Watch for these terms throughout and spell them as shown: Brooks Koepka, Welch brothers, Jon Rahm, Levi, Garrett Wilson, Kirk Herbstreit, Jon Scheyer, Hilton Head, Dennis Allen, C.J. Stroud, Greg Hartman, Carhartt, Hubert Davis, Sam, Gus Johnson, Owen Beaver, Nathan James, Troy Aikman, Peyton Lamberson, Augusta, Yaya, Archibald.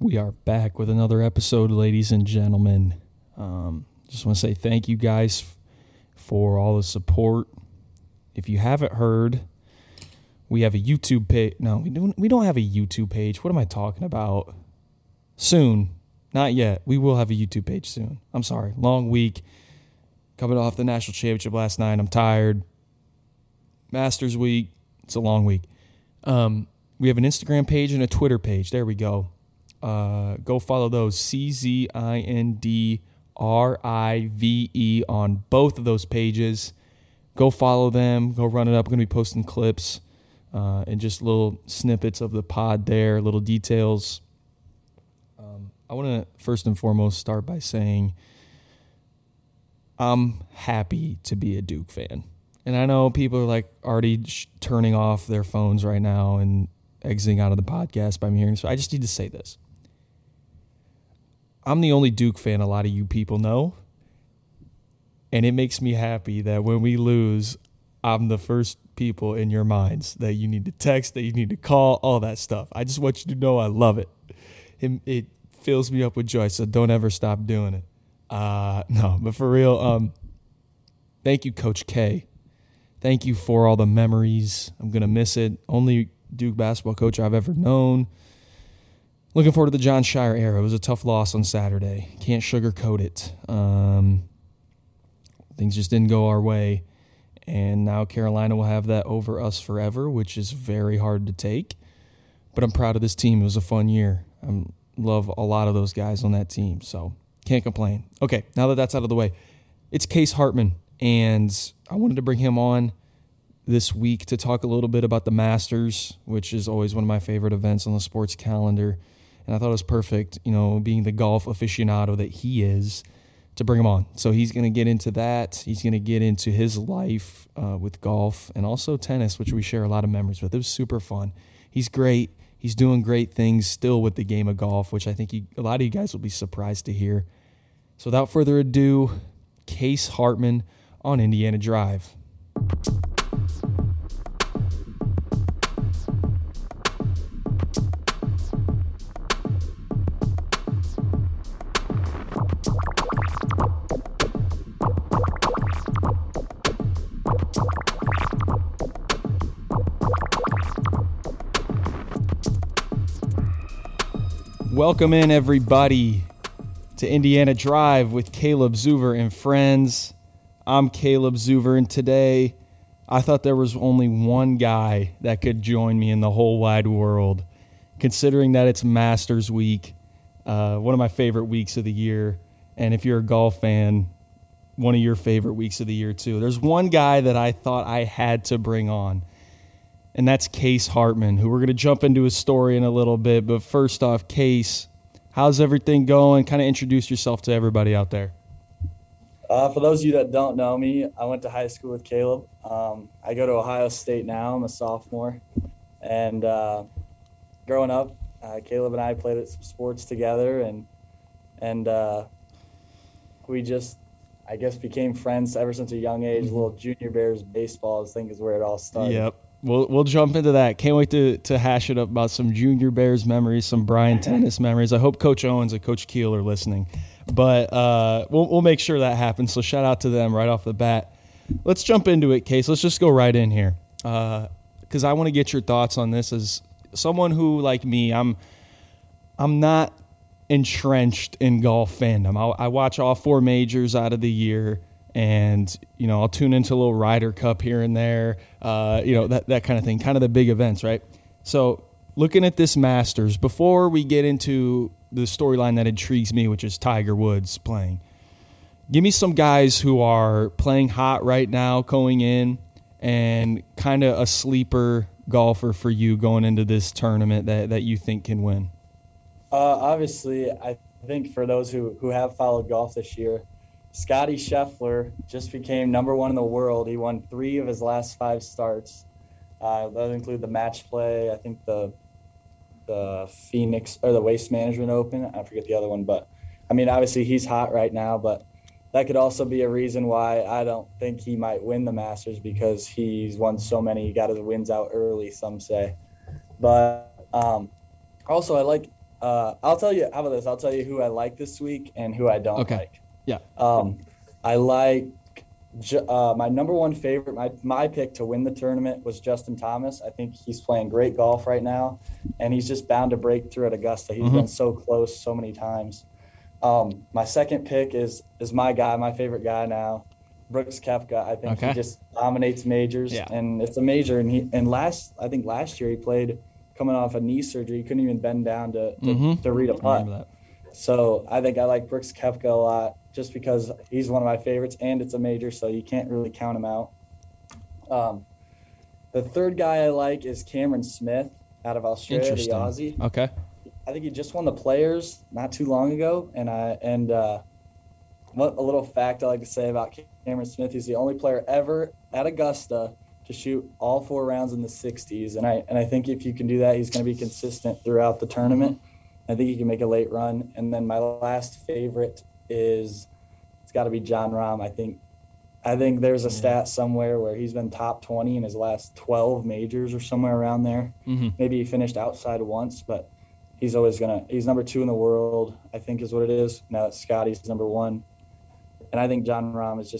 We are back with another episode, ladies and gentlemen. Just want to say thank you guys for all the support. If you haven't heard, we have a YouTube page. No, we don't have a YouTube page. What am I talking about? Soon. Not yet. We will have a YouTube page soon. I'm sorry. Long week. Coming off the national championship last night. I'm tired. Masters week. It's a long week. We have an Instagram page and a Twitter page. There we go. Go follow those. C-Z-I-N-D-R-I-V-E on both of those pages. Go follow them. Go run it up. I'm going to be posting clips and just little snippets of the pod there, little details. I want to first and foremost start by saying I'm happy to be a Duke fan. And I know people are like already turning off their phones right now and exiting out of the podcast by me hearing. So I just need to say this. I'm the only Duke fan a lot of you people know. And it makes me happy that when we lose, I'm the first people in your minds that you need to text, that you need to call, all that stuff. I just want you to know I love it. It fills me up with joy, so don't ever stop doing it. No, but for real, thank you, Coach K. Thank you for all the memories. I'm going to miss it. Only Duke basketball coach I've ever known. Looking forward to the Jon Scheyer era. It was a tough loss on Saturday. Can't sugarcoat it. Things just didn't go our way. And now Carolina will have that over us forever, which is very hard to take. But I'm proud of this team. It was a fun year. I love a lot of those guys on that team, so can't complain. Okay, now that that's out of the way, it's Case Hartman, and I wanted to bring him on this week to talk a little bit about the Masters, which is always one of my favorite events on the sports calendar, and I thought it was perfect, you know, being the golf aficionado that he is, to bring him on. So he's going to get into that. He's going to get into his life with golf and also tennis, which we share a lot of memories with. It was super fun. He's great. He's doing great things still with the game of golf, which I think a lot of you guys will be surprised to hear. So without further ado, Case Hartman on Indiana Drive. Welcome in, everybody, to Indiana Drive with Caleb Zuber and friends. I'm Caleb Zuber, and today I thought there was only one guy that could join me in the whole wide world, considering that it's Masters Week, one of my favorite weeks of the year, and if you're a golf fan, one of your favorite weeks of the year, too. There's one guy that I thought I had to bring on, and that's Case Hartman, who we're going to jump into his story in a little bit. But first off, Case, how's everything going? Kind of introduce yourself to everybody out there. For those of you that don't know me, I went to high school with Caleb. I go to Ohio State now. I'm a sophomore. And growing up, Caleb and I played at some sports together. And we just, I guess, became friends ever since a young age. Mm-hmm. Little Junior Bears baseball, I think, is where it all started. Yep. We'll jump into that. Can't wait to hash it up about some Junior Bears memories, some Brian Tennis memories. I hope Coach Owens and Coach Keel are listening. But we'll make sure that happens, so shout out to them right off the bat. Let's jump into it, Case. Let's just go right in here because I want to get your thoughts on this. As someone who, like me, I'm not entrenched in golf fandom. I watch all four majors out of the year. And, you know, I'll tune into a little Ryder Cup here and there, you know, that kind of thing, kind of the big events, right? So looking at this Masters, before we get into the storyline that intrigues me, which is Tiger Woods playing, give me some guys who are playing hot right now going in and kind of a sleeper golfer for you going into this tournament that you think can win. Obviously, I think for those who have followed golf this year, Scotty Scheffler just became number one in the world. He won 3 of his last 5 starts. That include the match play, I think the Phoenix or the Waste Management Open. I forget the other one, but I mean, obviously he's hot right now, but that could also be a reason why I don't think he might win the Masters because he's won so many. He got his wins out early, some say. But also I like I'll tell you, how about this? I'll tell you who I like this week and who I don't like. Yeah. I like my number one favorite, my pick to win the tournament was Justin Thomas. I think he's playing great golf right now, and he's just bound to break through at Augusta. He's been so close so many times. My second pick is my guy, my favorite guy now, Brooks Koepka. I think he just dominates majors, and it's a major. And last year he played coming off a knee surgery. He couldn't even bend down to read a putt. So I think I like Brooks Koepka a lot just because he's one of my favorites, and it's a major, so you can't really count him out. The third guy I like is Cameron Smith out of Australia, the Aussie. Okay. I think he just won the Players not too long ago, and what a little fact I like to say about Cameron Smith. He's the only player ever at Augusta to shoot all four rounds in the 60s, and I think if you can do that, he's going to be consistent throughout the tournament. I think he can make a late run. And then my last favorite it's got to be Jon Rahm. I think there's a stat somewhere where he's been top 20 in his last 12 majors or somewhere around there. Mm-hmm. Maybe he finished outside once, but he's always he's number two in the world, I think is what it is. Now that Scotty's number one. And I think Jon Rahm is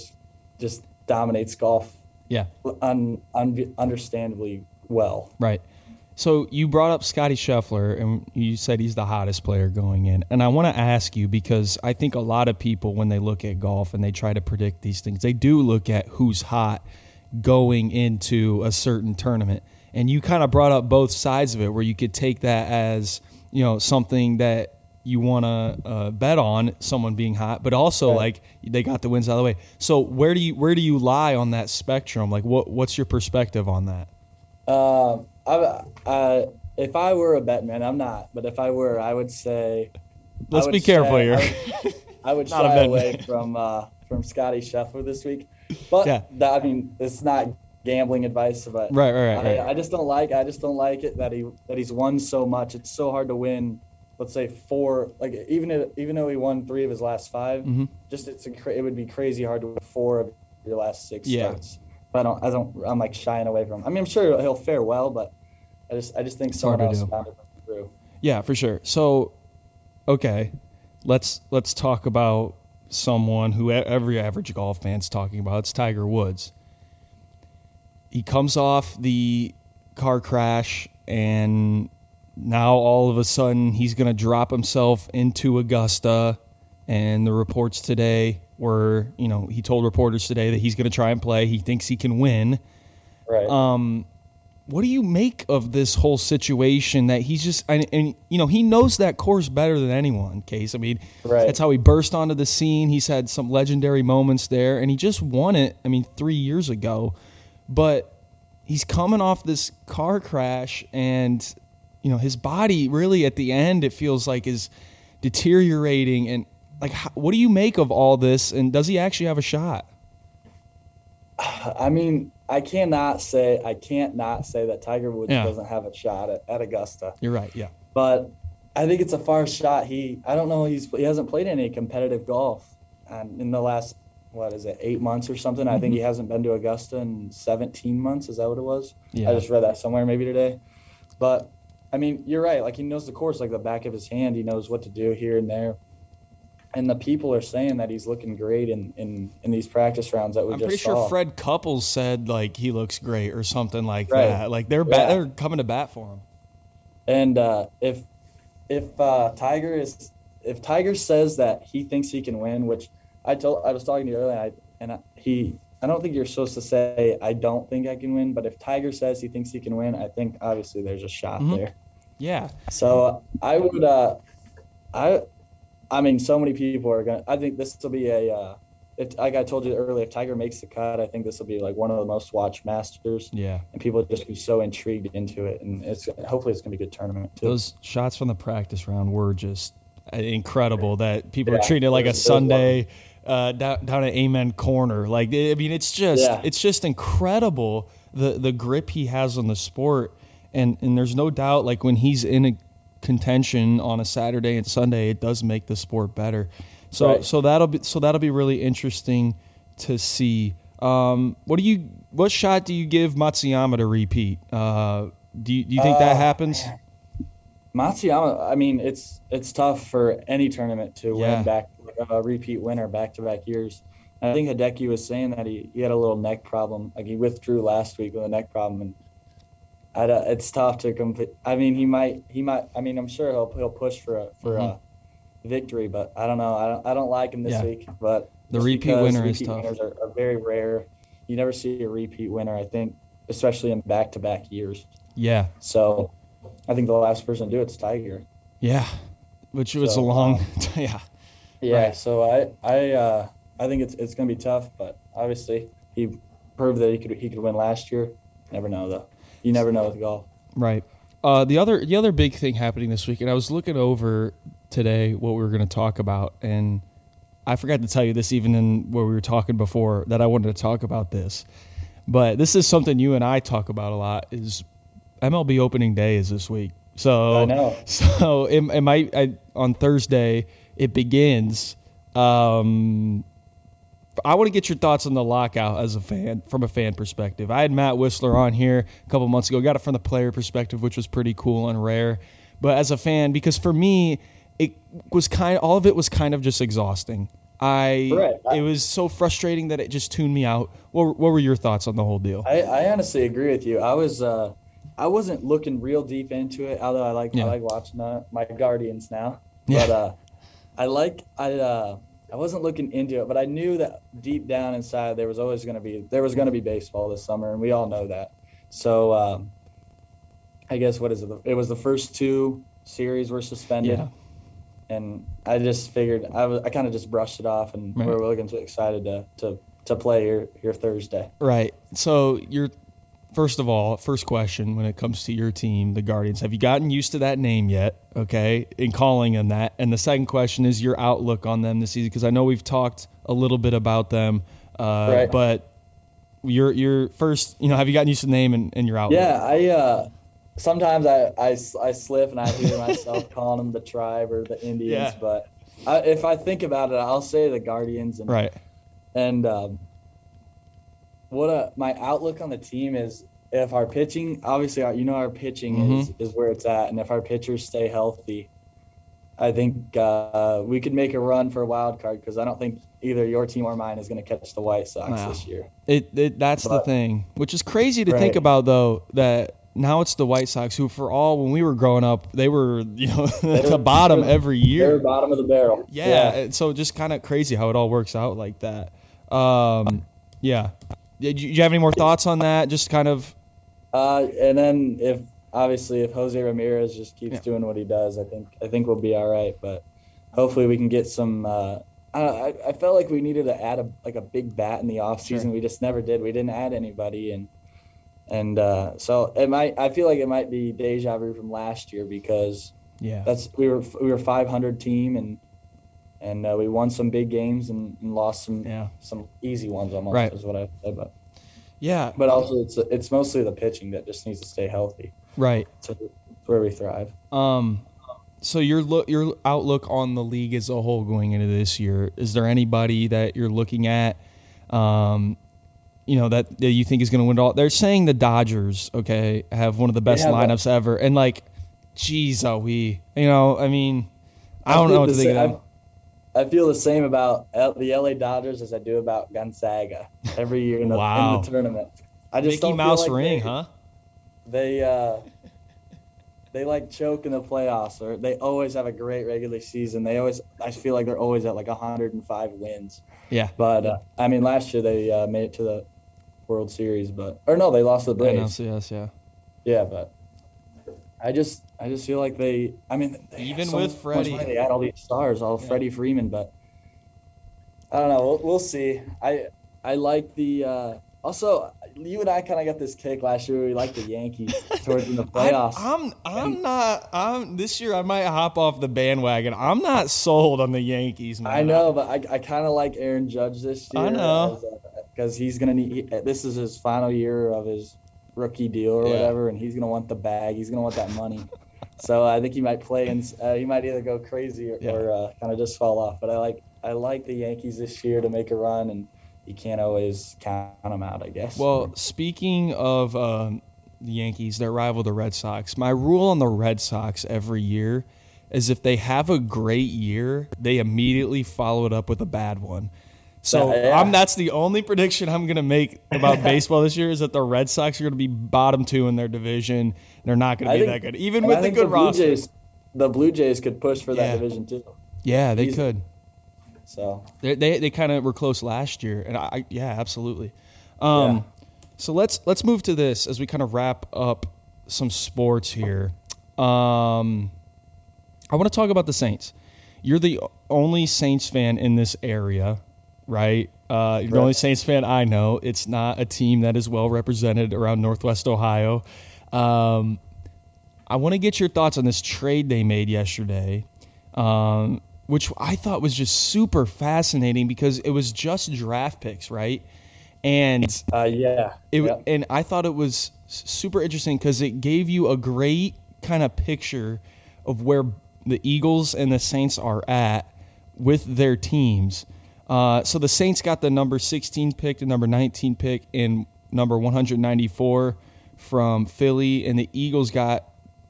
just dominates golf. Yeah. Understandably well. Right. So you brought up Scotty Scheffler, and you said he's the hottest player going in. And I want to ask you, because I think a lot of people, when they look at golf and they try to predict these things, they do look at who's hot going into a certain tournament. And you kind of brought up both sides of it, where you could take that as, you know, something that you want to bet on someone being hot, but also like they got the wins out of the way. So where do you lie on that spectrum? Like what's your perspective on that? If I were a bet man, I'm not, but if I were, I would say, be careful here. I would shy away from Scotty Scheffler this week, but it's not gambling advice. But right. I just don't like it that he's won so much. It's so hard to win. Let's say four, like even though he won three of his last five, it would be crazy hard to win four of your last six starts. But I'm like shying away from him. I mean, I'm sure he'll fare well, but I just think someone else found it through. Yeah, for sure. So, okay, let's talk about someone who every average golf fan's talking about. It's Tiger Woods. He comes off the car crash, and now all of a sudden he's going to drop himself into Augusta. And the reports today were, you know, he told reporters today that he's going to try and play. He thinks he can win. Right. What do you make of this whole situation that he's just – and, you know, he knows that course better than anyone, Case. I mean, that's how he burst onto the scene. He's had some legendary moments there, and he just won it, 3 years ago. But he's coming off this car crash, and, you know, his body really at the end it feels like is deteriorating. And, like, what do you make of all this, and does he actually have a shot? I mean – I can't not say that Tiger Woods doesn't have a shot at Augusta. You're right, yeah. But I think it's a far shot. He hasn't played any competitive golf in the last, 8 months or something. Mm-hmm. I think he hasn't been to Augusta in 17 months. Is that what it was? Yeah. I just read that somewhere maybe today. But, I mean, you're right. Like, he knows the course like the back of his hand. He knows what to do here and there. And the people are saying that he's looking great in these practice rounds that we just saw. I'm pretty sure Fred Couples said, like, he looks great or something like that. Like, they're coming to bat for him. And if Tiger says that he thinks he can win, which I was talking to you earlier, I don't think you're supposed to say, I don't think I can win. But if Tiger says he thinks he can win, I think obviously there's a shot there. Yeah. So so many people are going to – I think this will be like I told you earlier, if Tiger makes the cut, I think this will be like one of the most watched Masters. Yeah. And people just be so intrigued into it. And hopefully it's going to be a good tournament too. Those shots from the practice round were just incredible that people are treating it like a Sunday down at Amen Corner. Like, I mean, it's just incredible the grip he has on the sport. And there's no doubt, like, when he's in a – contention on a Saturday and Sunday, it does make the sport better. So that'll be really interesting to see. What shot do you give Matsuyama to repeat? Do you think that happens? Matsuyama, I mean, it's tough for any tournament to win back, repeat winner back-to-back years. And I think Hideki was saying that he had a little neck problem. Like, he withdrew last week with a neck problem, and it's tough to compete. I mean, he might. I mean, I'm sure he'll push for a victory, but I don't know. I don't like him this week. But the repeat winner is tough. Winners are very rare. You never see a repeat winner, I think, especially in back-to-back years. Yeah. So, I think the last person to do it's Tiger. Yeah, which was a long. Yeah. Right. So I think it's going to be tough, but obviously he proved that he could win last year. Never know though. You never know with golf. Right. The other big thing happening this week, and I was looking over today what we were going to talk about, and I forgot to tell you this even in where we were talking before that I wanted to talk about this, but this is something you and I talk about a lot is MLB opening day is this week. So I know. So on Thursday it begins. I want to get your thoughts on the lockout as a fan, from a fan perspective. I had Matt Whistler on here a couple months ago. Got it from the player perspective, which was pretty cool and rare. But as a fan, because for me, it was all of it was kind of just exhausting. It was so frustrating that it just tuned me out. What were your thoughts on the whole deal? I honestly agree with you. I wasn't looking real deep into it, although I like watching my Guardians now. But I wasn't looking into it, but I knew that deep down inside there was going to be baseball this summer, and we all know that. So I guess what is it? It was the first two series were suspended, and I just figured I kind of just brushed it off, and we're really getting excited to play here Thursday. Right. So first of all, first question when it comes to your team, the Guardians, have you gotten used to that name yet? Okay, in calling them that. And the second question is your outlook on them this season, because I know we've talked a little bit about them, but your first, have you gotten used to the name and your outlook? Yeah, sometimes I slip and I hear myself calling them the Tribe or the Indians, but if I think about it, I'll say the Guardians and my outlook on the team is if our pitching, obviously, our pitching is where it's at. And if our pitchers stay healthy, I think we could make a run for a wild card because I don't think either your team or mine is going to catch the White Sox this year. That's the thing, which is crazy to think about, though, that now it's the White Sox who when we were growing up, they were the bottom every year. They were bottom of the barrel. Yeah. So just kind of crazy how it all works out like that. Yeah. Did you have any more thoughts on that? Just kind of. And then if Jose Ramirez just keeps doing what he does, I think we'll be all right. But hopefully we can get some. I felt like we needed to add a big bat in the offseason. Sure. We just never did. We didn't add anybody, and so it might. I feel like it might be deja vu from last year because we were 500 team and we won some big games and lost some easy ones almost is what I said. But also it's mostly the pitching that just needs to stay healthy. Right. So where we thrive. So your outlook on the league as a whole going into this year, is there anybody that you're looking at, that you think is going to win it all? They're saying the Dodgers, have one of the best lineups ever. And geez, are we, I mean, I don't know what to think of them. I feel the same about the LA Dodgers as I do about Gonzaga every year in the tournament. I just Mickey don't Mouse feel like ring, huh? They choke in the playoffs, or they always have a great regular season. I feel like they're always at 105 wins. Yeah, but last year they made it to the World Series, they lost to the Braves. Yes, yeah, but I just feel like they even with Freddie, they had all these stars, Freddie Freeman, but I don't know. We'll see. I like the also you and I kind of got this kick last year. We liked the Yankees towards in the playoffs. This year I might hop off the bandwagon. I'm not sold on the Yankees, man. I know, but I kind of like Aaron Judge this year. I know because he's gonna need. This is his final year of his rookie deal or whatever, and he's going to want the bag. He's going to want that money. So I think he might play, and he might either go crazy or kind of just fall off. But I like the Yankees this year to make a run, and you can't always count them out, I guess. Well, speaking of the Yankees, their rival, the Red Sox. My rule on the Red Sox every year is if they have a great year, they immediately follow it up with a bad one. So yeah. That's the only prediction I'm going to make about baseball this year is that the Red Sox are going to be bottom two in their division. They're not going to be that good, even with the good roster. The Blue Jays could push for that division too. Yeah, they could. So they kind of were close last year, and absolutely. So let's move to this as we kind of wrap up some sports here. I want to talk about the Saints. You're the only Saints fan in this area, right? You're the only Saints fan I know. It's not a team that is well represented around Northwest Ohio. I want to get your thoughts on this trade they made yesterday, which I thought was just super fascinating because it was just draft picks, right? And and I thought it was super interesting because it gave you a great kind of picture of where the Eagles and the Saints are at with their teams. So the Saints got the number 16 pick, the number 19 pick, and number 194 from Philly, and the Eagles got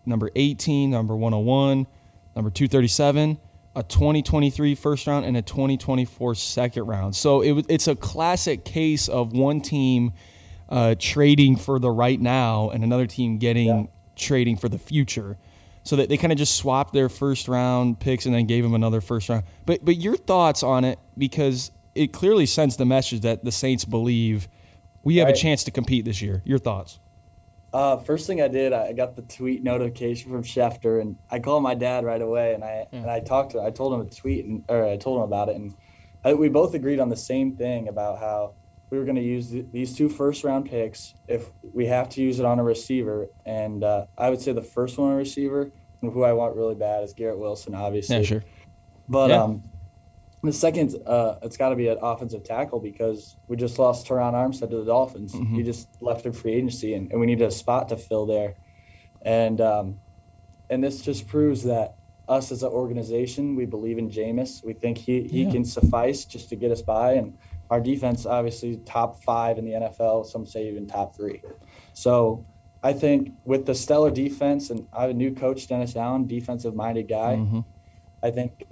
number 18, number 101, number 237, a 2023 first round, and a 2024 second round. So it's a classic case of one team trading for the right now and another team trading for the future. So that they kind of just swapped their first round picks and then gave them another first round. But your thoughts on it, because it clearly sends the message that the Saints believe we have a chance to compete this year. Your thoughts? First thing I did, I got the tweet notification from Schefter, and I called my dad right away, and I talked to him. I told him I told him about it, and we both agreed on the same thing about how we were going to use these two first-round picks if we have to use it on a receiver. And I would say the first one on a receiver, and who I want really bad is Garrett Wilson, obviously. Yeah, sure. But the second, it's got to be an offensive tackle because we just lost Teron Armstead to the Dolphins. Mm-hmm. He just left in free agency, and we need a spot to fill there. And this just proves that us as an organization, we believe in Jameis. We think he can suffice just to get us by, and our defense, obviously, top five in the NFL, some say even top three. So I think with the stellar defense, and I have a new coach, Dennis Allen, defensive-minded guy, mm-hmm. I think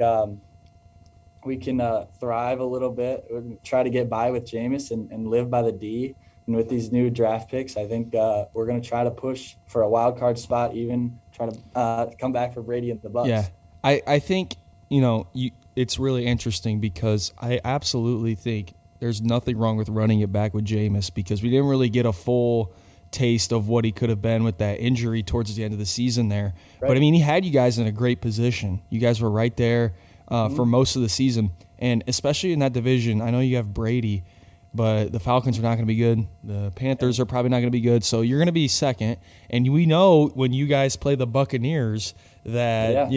we can thrive a little bit. We're gonna try to get by with Jameis and live by the D. And with these new draft picks, I think we're going to try to push for a wild card spot, even try to come back for Brady and the Bucs. Yeah, I think, it's really interesting because I absolutely think there's nothing wrong with running it back with Jameis because we didn't really get a full taste of what he could have been with that injury towards the end of the season there. Right. But, I mean, he had you guys in a great position. You guys were right there for most of the season. And especially in that division, I know you have Brady, but the Falcons are not going to be good. The Panthers are probably not going to be good. So you're going to be second. And we know when you guys play the Buccaneers that,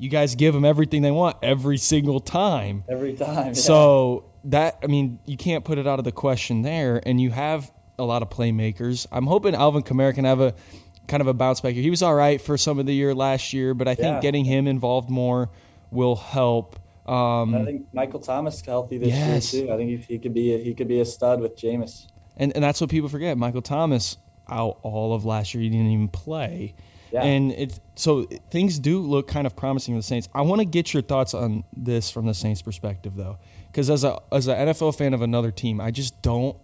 you guys give them everything they want every single time. Every time. Yeah. So you can't put it out of the question there. And you have a lot of playmakers. I'm hoping Alvin Kamara can have a kind of a bounce back. He was all right for some of the year last year, but I think getting him involved more will help. I think Michael Thomas is healthy this year too. I think he could be a stud with Jameis. And that's what people forget. Michael Thomas out all of last year. He didn't even play. Yeah. And so things do look kind of promising for the Saints. I want to get your thoughts on this from the Saints' perspective, though, because as an NFL fan of another team, I just don't.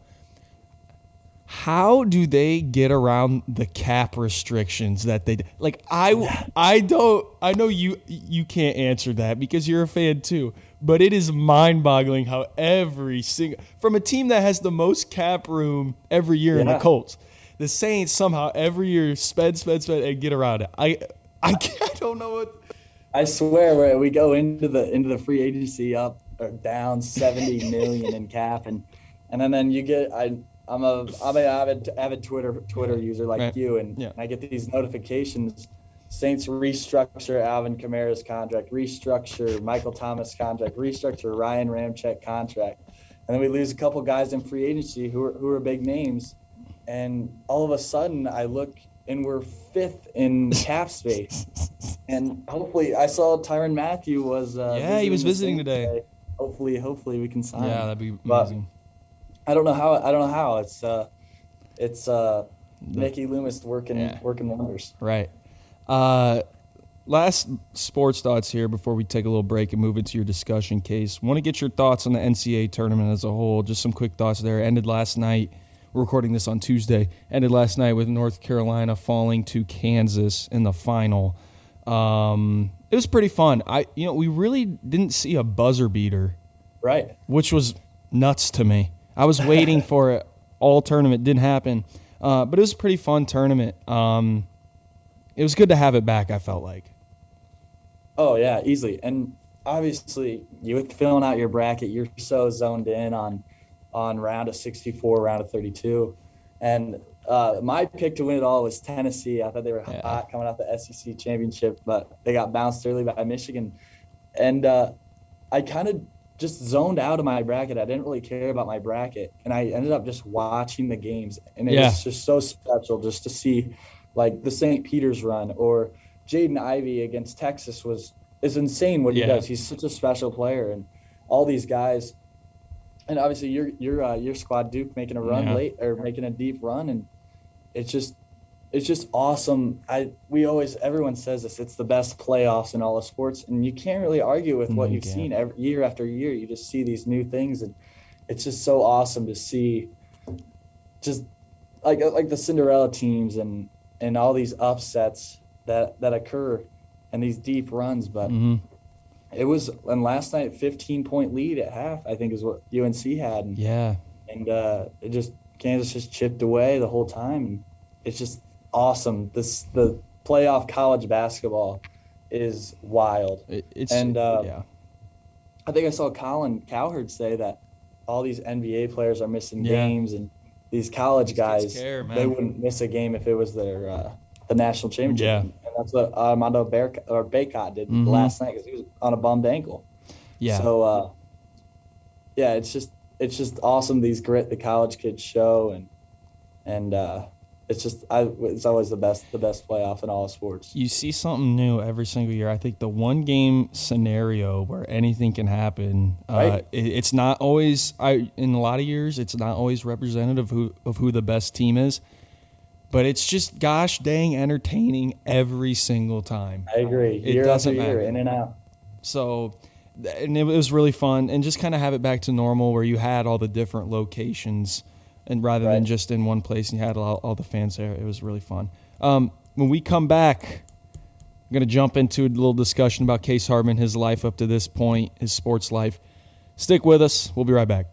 How do they get around the cap restrictions that they like? I don't. I know you can't answer that because you're a fan too. But it is mind-boggling how every single from a team that has the most cap room every year in the Colts. The Saints somehow every year spend, and get around it. I don't know what. I swear we go into the free agency up or down $70 million in cap, and then you get I'm an avid Twitter user like you, and I get these notifications. Saints restructure Alvin Kamara's contract, restructure Michael Thomas contract, restructure Ryan Ramczyk contract, and then we lose a couple guys in free agency who are big names. And all of a sudden, I look, and we're fifth in cap space. And hopefully, I saw Tyrann Mathieu was visiting today. Hopefully we can sign. Yeah, that'd be amazing. But I don't know how. It's Mickey Loomis working wonders. Right. Last sports thoughts here before we take a little break and move into your discussion, Case. Want to get your thoughts on the NCAA tournament as a whole. Just some quick thoughts there. Ended last night. We're recording this on Tuesday. Ended last night with North Carolina falling to Kansas in the final. It was pretty fun. We really didn't see a buzzer beater. Right. Which was nuts to me. I was waiting for it all tournament. Didn't happen. But it was a pretty fun tournament. It was good to have it back, I felt like. Oh, yeah, easily. And obviously, you're filling out your bracket. You're so zoned in on round of 64, round of 32. And my pick to win it all was Tennessee. I thought they were hot coming out the SEC championship, but they got bounced early by Michigan. And I kind of just zoned out of my bracket. I didn't really care about my bracket. And I ended up just watching the games. And it was just so special just to see – like the St. Peter's run or Jaden Ivey against Texas is insane what he does. He's such a special player, and all these guys. And obviously your squad Duke making a run late or making a deep run, and it's just awesome. Everyone says this, it's the best playoffs in all of sports, and you can't really argue with what you've seen every year after year. You just see these new things, and it's just so awesome to see just like the Cinderella teams and all these upsets that occur and these deep runs. But it was – and last night, 15-point lead at half, I think, is what UNC had. And, it just – Kansas just chipped away the whole time. And it's just awesome. The playoff college basketball is wild. I think I saw Colin Cowherd say that all these NBA players are missing games and – these college guys, they wouldn't miss a game if it was their the national championship. Yeah. And that's what Armando Bacot did last night because he was on a bummed ankle. Yeah. So, it's just awesome these grit the college kids show, and it's always the best playoff in all of sports. You see something new every single year. I think the one game scenario where anything can happen, right? It's not always. In a lot of years, it's not always representative of who the best team is, but it's just gosh dang entertaining every single time. I agree. It doesn't matter. In and out. So, and it was really fun, and just kind of have it back to normal where you had all the different locations. And rather than just in one place, and you had all the fans there, it was really fun. When we come back, I'm going to jump into a little discussion about Case Hartman, his life up to this point, his sports life. Stick with us. We'll be right back.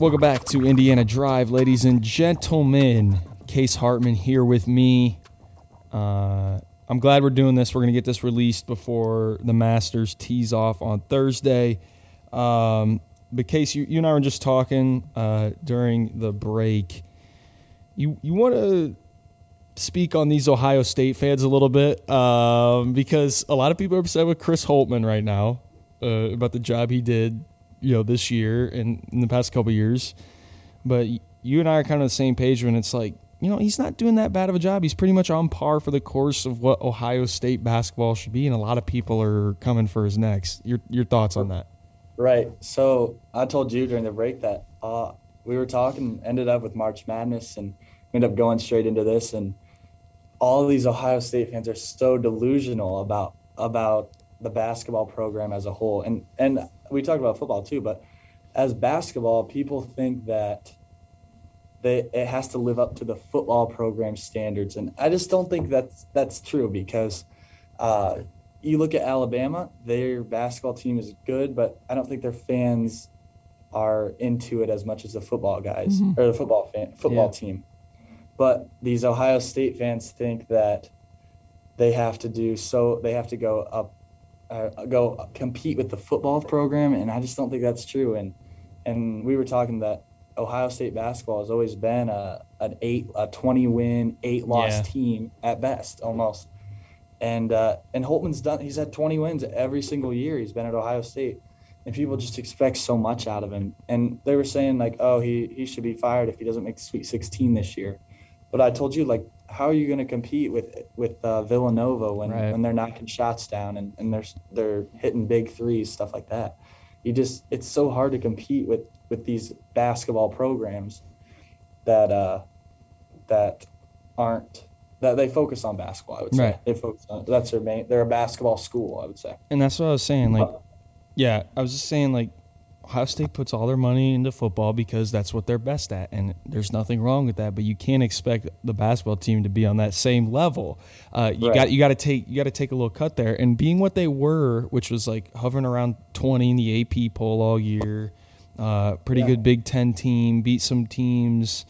Welcome back to Indiana Drive, ladies and gentlemen. Case Hartman here with me. I'm glad we're doing this. We're going to get this released before the Masters tees off on Thursday. But Case, you and I were just talking during the break. You want to speak on these Ohio State fans a little bit because a lot of people are upset with Chris Holtmann right now about the job he did. This year and in the past couple of years, but you and I are kind of on the same page when it's like, he's not doing that bad of a job. He's pretty much on par for the course of what Ohio State basketball should be. And a lot of people are coming for his necks. Your thoughts on that? Right. So I told you during the break that we were talking, ended up with March Madness and ended up going straight into this. And all these Ohio State fans are so delusional about the basketball program as a whole. And we talked about football too, but as basketball, people think that it has to live up to the football program standards. And I just don't think that's true because you look at Alabama, their basketball team is good, but I don't think their fans are into it as much as the football guys or the football team. But these Ohio State fans think that they have to do so. They have to go up, go compete with the football program, and I just don't think that's true. And we were talking that Ohio State basketball has always been a 20-win, 8-loss team at best, almost. And Holtman's done. He's had 20 wins every single year he's been at Ohio State, and people just expect so much out of him. And they were saying like, oh, he should be fired if he doesn't make the Sweet 16 this year. But I told you, like, how are you going to compete with Villanova when they're knocking shots down and they're hitting big threes, stuff like that? It's so hard to compete with these basketball programs that they focus on basketball, I would say. Right. They focus on that's their main. They're a basketball school, I would say. And that's what I was saying. Like, I was just saying, like, Ohio State puts all their money into football because that's what they're best at, and there's nothing wrong with that. But you can't expect the basketball team to be on that same level. You got to take a little cut there. And being what they were, which was like hovering around 20 in the AP poll all year, pretty good Big Ten team, beat some teams,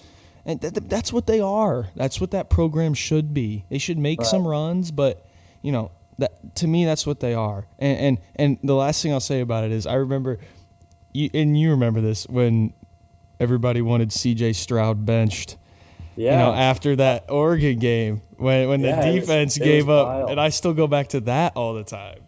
and that's what they are. That's what that program should be. They should make some runs, but you know that to me, that's what they are. And the last thing I'll say about it is I remember. And you remember this when everybody wanted C.J. Stroud benched. Yeah. You know, after that Oregon game when the defense gave up, wild. And I still go back to that all the time.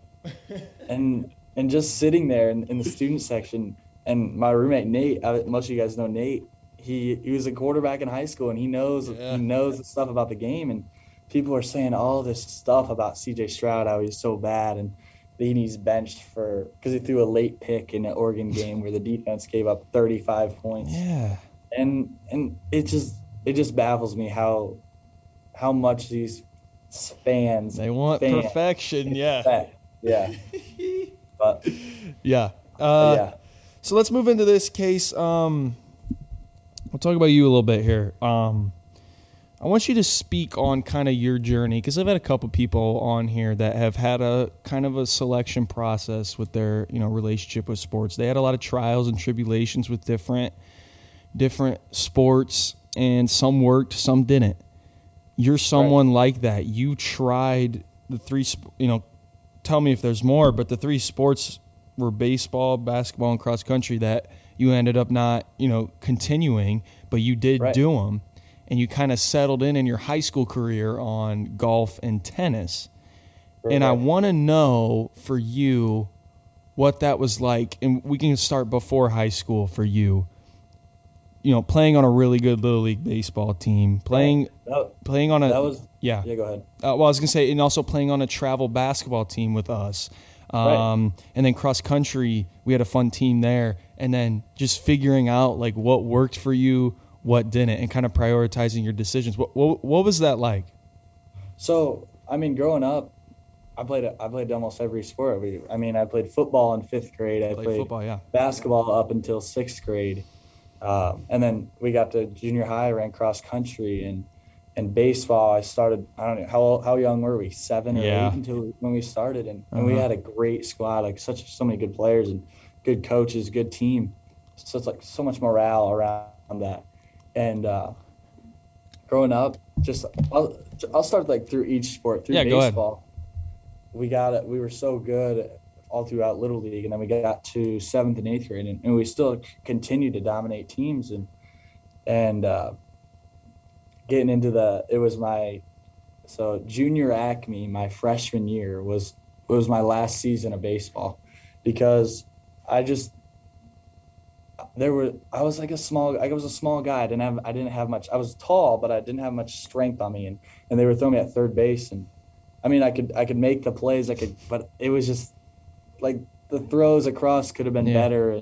and just sitting there in the student section, and my roommate Nate, most of you guys know Nate. He was a quarterback in high school, and he knows the stuff about the game. And people are saying all this stuff about C.J. Stroud, how he's so bad, and then he's benched because he threw a late pick in an Oregon game where the defense gave up 35 points. Yeah, and it just baffles me how much these fans want perfection. So let's move into this case. We'll talk about you a little bit here. I want you to speak on kind of your journey, because I've had a couple people on here that have had a kind of a selection process with their, you know, relationship with sports. They had a lot of trials and tribulations with different sports, and some worked, some didn't. You're someone like that. You tried the three, you know, tell me if there's more, but the three sports were baseball, basketball, and cross country that you ended up not, you know, continuing, but you did do them. And you kind of settled in your high school career on golf and tennis. Right. And I want to know for you what that was like. And we can start before high school for you. You know, playing on a really good Little League baseball team, playing on a – that was – yeah. Yeah, go ahead. Well, I was going to say, and also playing on a travel basketball team with us. And then cross country, we had a fun team there. And then just figuring out, like, what worked for you, what didn't, and kind of prioritizing your decisions. What was that like? So, I mean, growing up, I played almost every sport. I played football in 5th grade. I played basketball up until 6th grade. And then we got to junior high, ran cross country, and baseball. I started, I don't know, how young were we? 7 or 8 until when we started. And we had a great squad, like so many good players and good coaches, good team. So it's like so much morale around that. And growing up, just I'll start like through each sport. Through baseball, we were so good all throughout Little League, and then we got to 7th and 8th grade, and we still continued to dominate teams. And getting into junior Acme, my freshman year was my last season of baseball, because I was a small guy. I didn't have much. I was tall, but I didn't have much strength on me. And they were throwing me at third base. And I mean, I could make the plays. But it was just like the throws across could have been better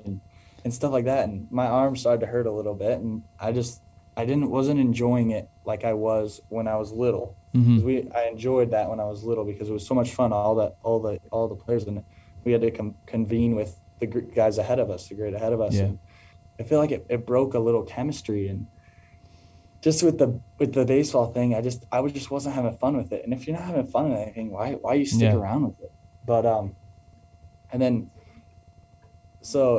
and stuff like that. And my arm started to hurt a little bit. And I wasn't enjoying it like I was when I was little. Mm-hmm. I enjoyed that when I was little because it was so much fun. All the players, and we had to convene with the guys ahead of us, the grade ahead of us. Yeah. And I feel like it broke a little chemistry, and just with the baseball thing, I just wasn't having fun with it. And if you're not having fun with anything, why you stick around with it? But and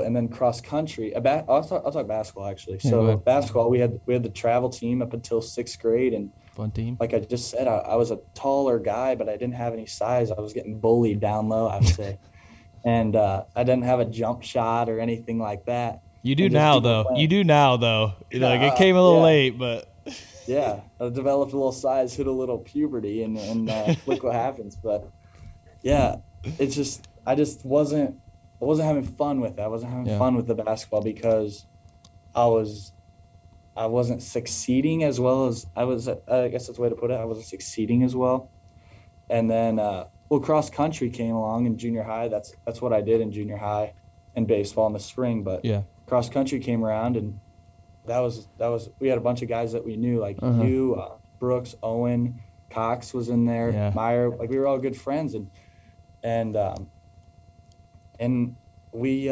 then cross country. I'll talk basketball actually. So basketball, we had the travel team up until 6th grade, and Fun team. Like I just said, I was a taller guy, but I didn't have any size. I was getting bullied down low, I would say. And I didn't have a jump shot or anything like that. You do now, though. Like it came a little late, but yeah, I developed a little size, hit a little puberty, and look what happens. But yeah, it's just I wasn't having fun with it. I wasn't having fun with the basketball because I wasn't succeeding as well as I was. I guess that's the way to put it. I wasn't succeeding as well. And then cross country came along in junior high. That's what I did in junior high and baseball in the spring. But cross country came around, and that was we had a bunch of guys that we knew, like you, Brooks, Owen, Cox was in there, Meyer. Like we were all good friends, and we.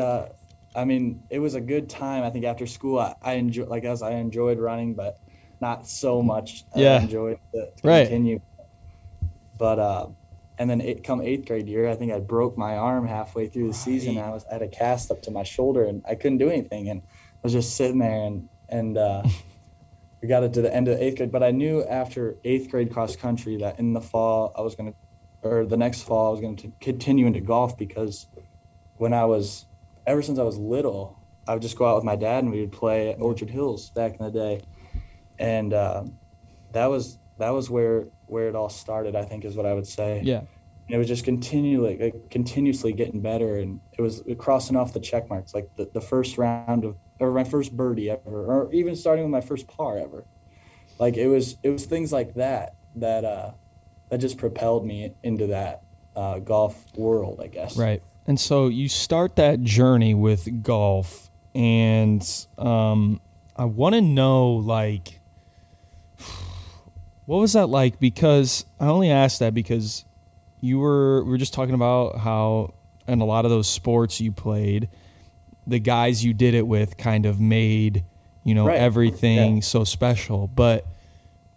I mean, it was a good time. I think after school, I enjoyed running, but not so much. I enjoyed it to continue. But and then come eighth grade year, I think I broke my arm halfway through the season. I had a cast up to my shoulder, and I couldn't do anything. And I was just sitting there, and we got it to the end of eighth grade. But I knew after eighth grade cross country that in the fall the next fall I was going to continue into golf because ever since I was little, I would just go out with my dad and we would play at Orchard Hills back in the day. And that was where it all started, I think, is what I would say. Yeah. And it was just continuously getting better. And it was crossing off the check marks, like the first round of, or my first birdie ever, or even starting with my first par ever. Like it was things like that just propelled me into that golf world, I guess. Right. And so you start that journey with golf, and I want to know, like, what was that like? Because I only asked that because we were just talking about how in a lot of those sports you played, the guys you did it with kind of made, everything so special. But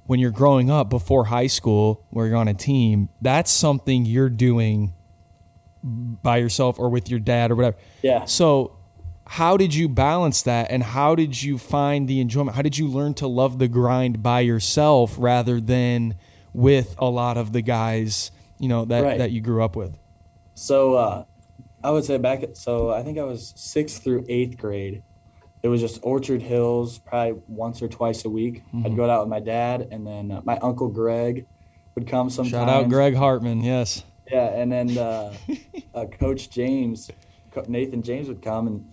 when you're growing up before high school where you're on a team, that's something you're doing by yourself or with your dad or whatever. Yeah. So how did you balance that, and how did you find the enjoyment? How did you learn to love the grind by yourself rather than with a lot of the guys, that you grew up with? So I would say I think I was 6th through 8th grade. It was just Orchard Hills probably once or twice a week. Mm-hmm. I'd go out with my dad, and then my Uncle Greg would come sometimes. Shout out Greg Hartman, yes. Yeah, and then Coach James, Nathan James would come,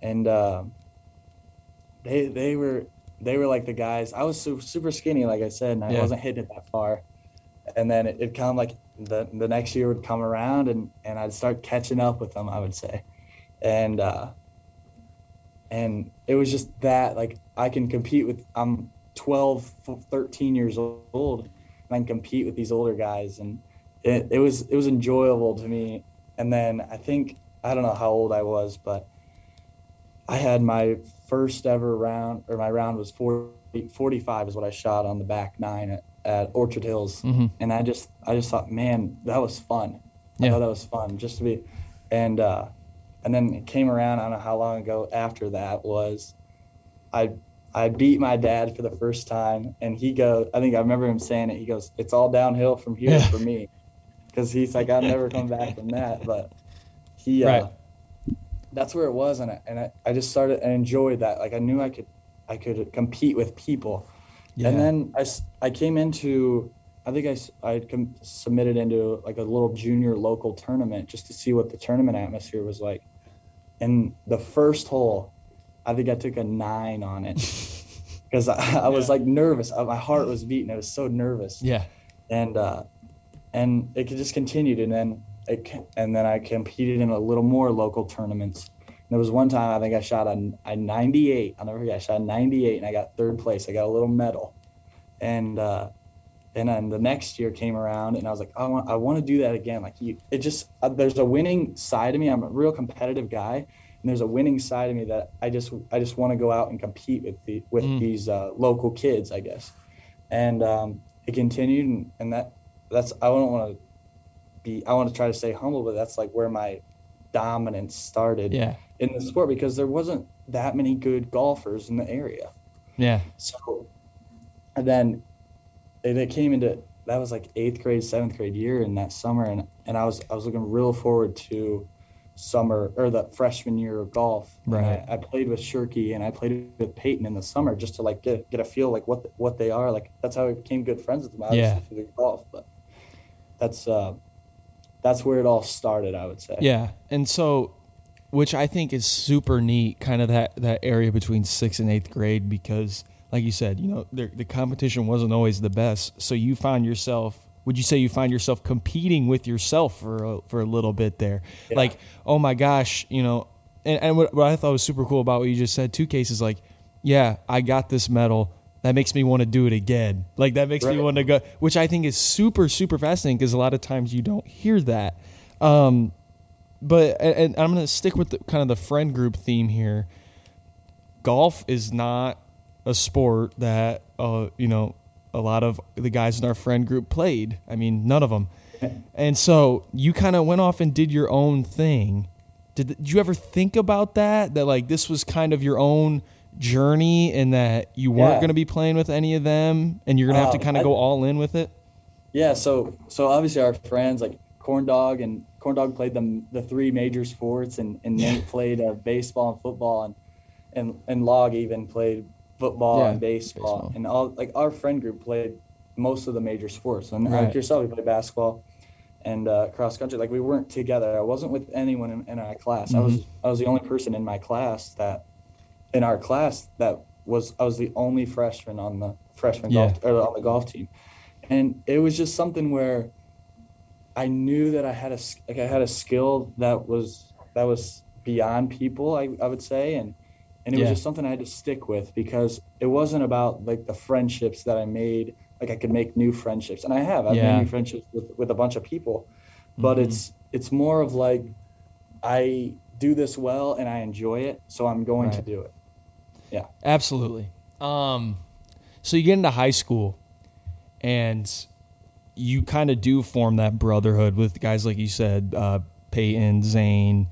and they were like the guys. I was super skinny, like I said, and I wasn't hitting it that far. And then it'd come like the next year would come around, and I'd start catching up with them, I would say, and it was just that, like, I can compete with. I'm 12, 13 years old, and I can compete with these older guys, and. It was enjoyable to me. And then I think, I don't know how old I was, but I had my first ever round, or my round was 45 is what I shot on the back nine at Orchard Hills. Mm-hmm. And I just thought, man, that was fun. Yeah. I thought that was fun just to be. And then it came around, I don't know how long ago after that was, I beat my dad for the first time. And he goes, I think I remember him saying it. He goes, "It's all downhill from here for me." Because he's like, I'll never come back from that. But he, that's where it was, and I just started and enjoyed that. Like I knew I could compete with people, and then I came into, I think I submitted into like a little junior local tournament just to see what the tournament atmosphere was like. And the first hole, I think I took a 9 on it because I was like nervous. My heart was beating. I was so nervous. Yeah, and it just continued, and then I competed in a little more local tournaments. And there was one time I think I shot a 98. I'll never forget. I shot a 98, and I got 3rd place. I got a little medal, and then the next year came around, and I was like, I want to do that again. Like there's a winning side of me. I'm a real competitive guy, and there's a winning side of me that I just want to go out and compete with these local kids, I guess. And it continued, and that. I want to try to stay humble, but that's like where my dominance started in the sport, because there wasn't that many good golfers in the area. Yeah. So, and then and it came into, that was like 8th grade, 7th grade year in that summer. And I was looking real forward to summer or the freshman year of golf. Right. I played with Shirkey and I played with Peyton in the summer just to like get a feel like what they are. Like that's how I became good friends with them. Obviously through the golf, but that's where it all started, I would say. Yeah. And so, which I think is super neat, kind of that area between 6th and 8th grade, because like you said, you know, the competition wasn't always the best. So you found yourself, would you say you find yourself competing with yourself for a little bit there? Yeah. Like, oh my gosh, you know, and what I thought was super cool about what you just said too, Case, is like, yeah, I got this medal. That makes me want to do it again. Like that makes me want to go, which I think is super, super fascinating because a lot of times you don't hear that. But, and I'm going to stick with kind of the friend group theme here. Golf is not a sport that, you know, a lot of the guys in our friend group played. I mean, none of them. And so you kind of went off and did your own thing. Did you ever think about that like this was kind of your own journey and that you weren't going to be playing with any of them and you're going to have to kind of go all in with it? Yeah, so obviously our friends like Corndog played the three major sports and Nate played baseball and football and Log even played football and baseball and all, like our friend group played most of the major sports. And like yourself, we played basketball and cross country. Like we weren't together. I wasn't with anyone in our class. Mm-hmm. I was the only person in my class I was the only freshman on the freshman golf or on the golf team. And it was just something where I knew that I had a skill that was beyond people, I would say. And it was just something I had to stick with because it wasn't about like the friendships that I made. Like I could make new friendships, and I have. I've made new friendships with a bunch of people, but it's more of like I do this well and I enjoy it, so I'm going to do it. Yeah, absolutely. So you get into high school, and you kind of do form that brotherhood with guys like you said, Peyton, Zane,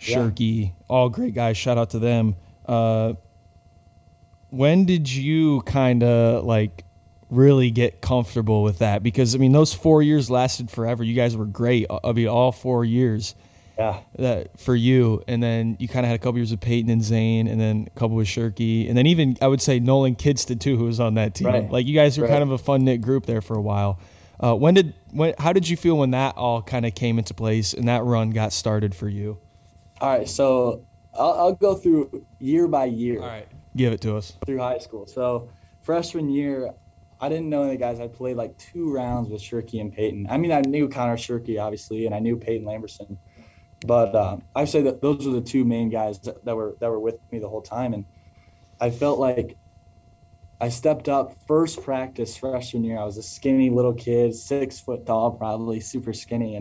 Shirkey, all great guys. Shout out to them. When did you kind of like really get comfortable with that? Because I mean, those 4 years lasted forever. You guys were great. I mean, all 4 years that for you. And then you kind of had a couple years with Peyton and Zane and then a couple with Shirkey. And then even I would say Nolan Kidston too, who was on that team. Right. Like you guys were kind of a fun knit group there for a while. How did you feel when that all kind of came into place and that run got started for you? All right. So I'll go through year by year. All right. Give it to us. Through high school. So freshman year, I didn't know any guys. I played like 2 rounds with Shirkey and Peyton. I mean, I knew Connor Shirkey, obviously, and I knew Peyton Lamberson. But I say that those were the two main guys that were with me the whole time. And I felt like I stepped up first practice freshman year. I was a skinny little kid, 6 foot tall, probably super skinny.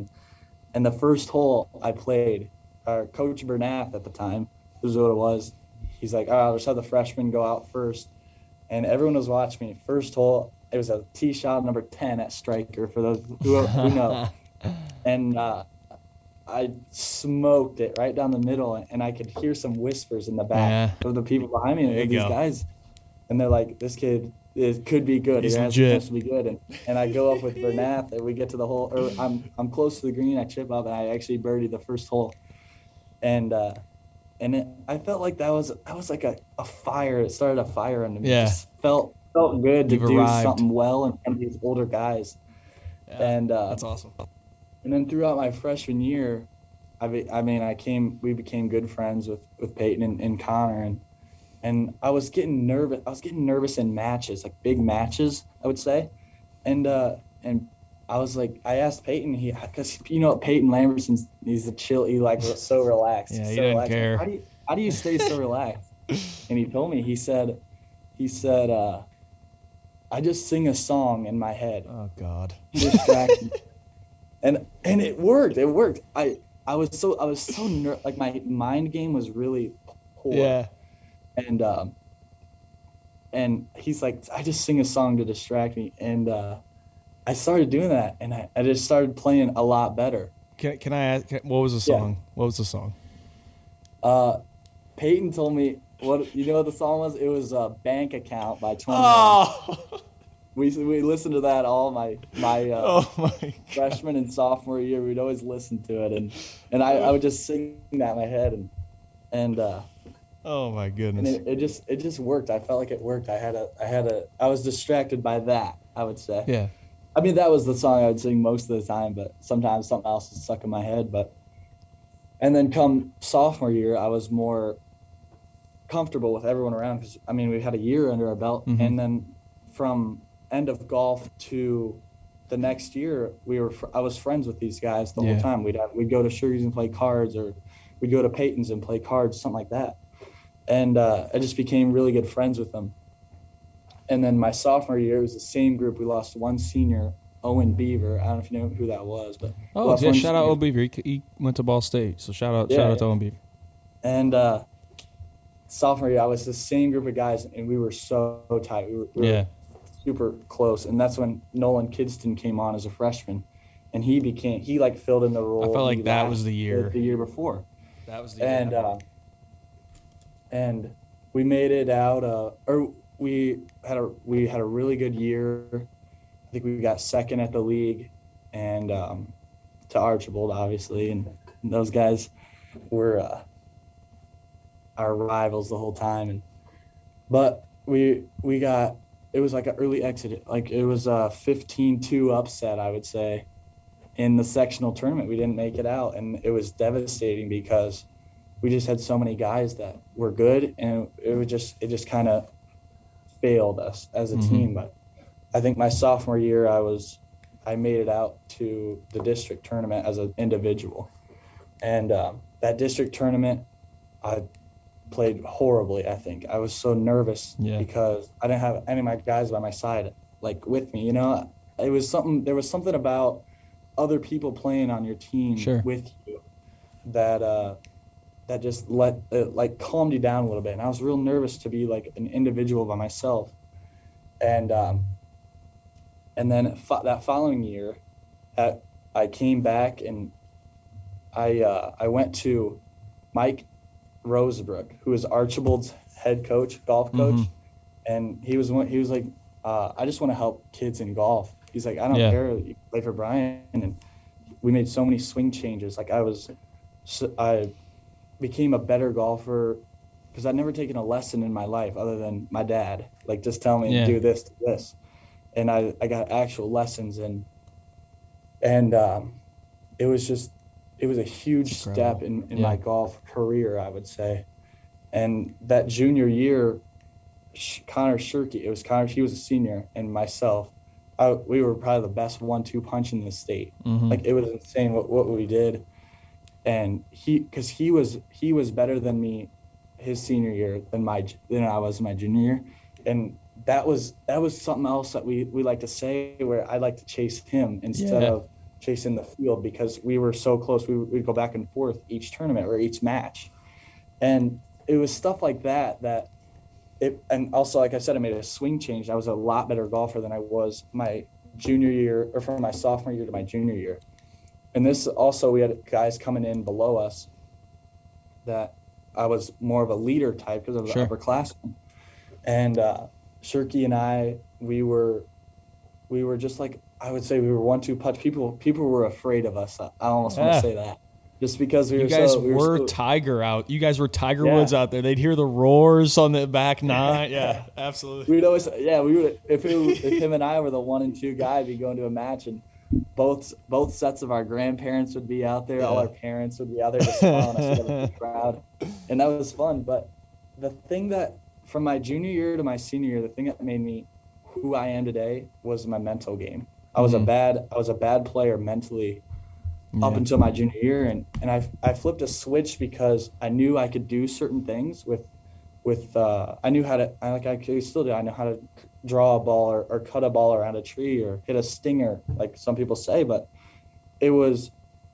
And the first hole I played, our coach Bernath at the time, this is what it was. He's like, all right, I'll just have the freshmen go out first. And everyone was watching me. First hole, it was a tee shot number 10 at striker for those who know. And I smoked it right down the middle. And I could hear some whispers in the back of the people behind me. And these guys, and they're like, this kid could be good. He's legit. To be good. And I go up with Bernath and we get to the hole. Or I'm close to the green. I chip up and I actually birdied the first hole. And I felt like that was like a fire. It started a fire under me. Yeah. It just felt good to do something well in front of these older guys. Yeah, and that's awesome. And then throughout my freshman year, we became good friends with Peyton and Connor, and I was getting nervous. I was getting nervous in matches, like big matches, I would say, and. I was like, I asked Peyton, because you know Peyton Lamberson, he's a chill, he like was so relaxed. Yeah, he so didn't relaxed. Care. How do you stay so relaxed? And he told me, he said, I just sing a song in my head. Oh God. And it worked. It worked. I was so like my mind game was really poor. Yeah. And he's like, I just sing a song to distract me. And, I started doing that, and I just started playing a lot better. Can I ask, what was the song? Yeah. What was the song? Peyton told me, what the song was? It was Bank Account by 20. Oh. We listened to that all my freshman and sophomore year. We'd always listen to it, and I would just sing that in my head, and oh my goodness! And it just worked. I felt like it worked. I was distracted by that, I would say. Yeah. I mean, that was the song I would sing most of the time, but sometimes something else would stuck in my head. But and then come sophomore year, I was more comfortable with everyone around because I mean we had a year under our belt, mm-hmm. and then from end of golf to the next year, I was friends with these guys the whole time. We'd go to Sugar's and play cards, or we'd go to Peyton's and play cards, something like that. And I just became really good friends with them. And then my sophomore year, it was the same group. We lost one senior, Owen Beaver. I don't know if you know who that was, but shout out Owen Beaver. He went to Ball State, so shout out to Owen Beaver. And sophomore year, I was the same group of guys, and we were so tight. We were super close, and that's when Nolan Kidston came on as a freshman, and he filled in the role. I felt like that was the year. The year before. That was the year. And we made it out, we had a really good year. I think we got second at the league, and to Archibald, obviously, and those guys were our rivals the whole time. But we got. It was like an early exit. Like it was a 15-2 upset, I would say, in the sectional tournament. We didn't make it out, and it was devastating because we just had so many guys that were good, and it just kind of failed us as a mm-hmm. team. But I think my sophomore year, I made it out to the district tournament as an individual, and that district tournament, I played horribly. I think I was so nervous because I didn't have any of my guys by my side, like with me, you know. It was something, there was something about other people playing on your team with you that that just calmed you down a little bit. And I was real nervous to be like an individual by myself. And then that following year, I came back, and I went to Mike Rosebrook, who is Archibald's head coach, golf coach, mm-hmm. and he was like, I just want to help kids in golf. He's like, I don't care, you play for Brian. And we made so many swing changes. Like I became a better golfer because I'd never taken a lesson in my life other than my dad, like just tell me do this, do this. And I got actual lessons, and it was a huge step in my golf career, I would say. And that junior year, Connor Shirkey, he was a senior, and myself, we were probably the best 1-2 punch in the state. Mm-hmm. Like it was insane what we did. And because he was better than me his senior year than I was my junior year. And that was something else that we like to say, where I like to chase him instead of chasing the field, because we were so close. We'd go back and forth each tournament or each match. And it was stuff like that, and also, like I said, I made a swing change. I was a lot better golfer than I was my junior year, or from my sophomore year to my junior year. And this also, we had guys coming in below us that I was more of a leader type because I was an upperclassman. And Shirkey and I, we were just like, I would say we were 1-2 punch. People were afraid of us. I almost want to say that, just because we were Tiger out. You guys were Tiger Woods out there. They'd hear the roars on the back nine. Yeah, absolutely. We'd always we would, if him and I were the 1 and 2 guy, be going to a match, and both sets of our grandparents would be out there. Yeah. All our parents would be out there just smiling us in the crowd, and that was fun. But the thing that from my junior year to my senior year, the thing that made me who I am today was my mental game. I was a bad player mentally up until my junior year, and I flipped a switch because I knew I could do certain things with I knew how to, like I still do, I know how to draw a ball or cut a ball around a tree or hit a stinger, like some people say. But it was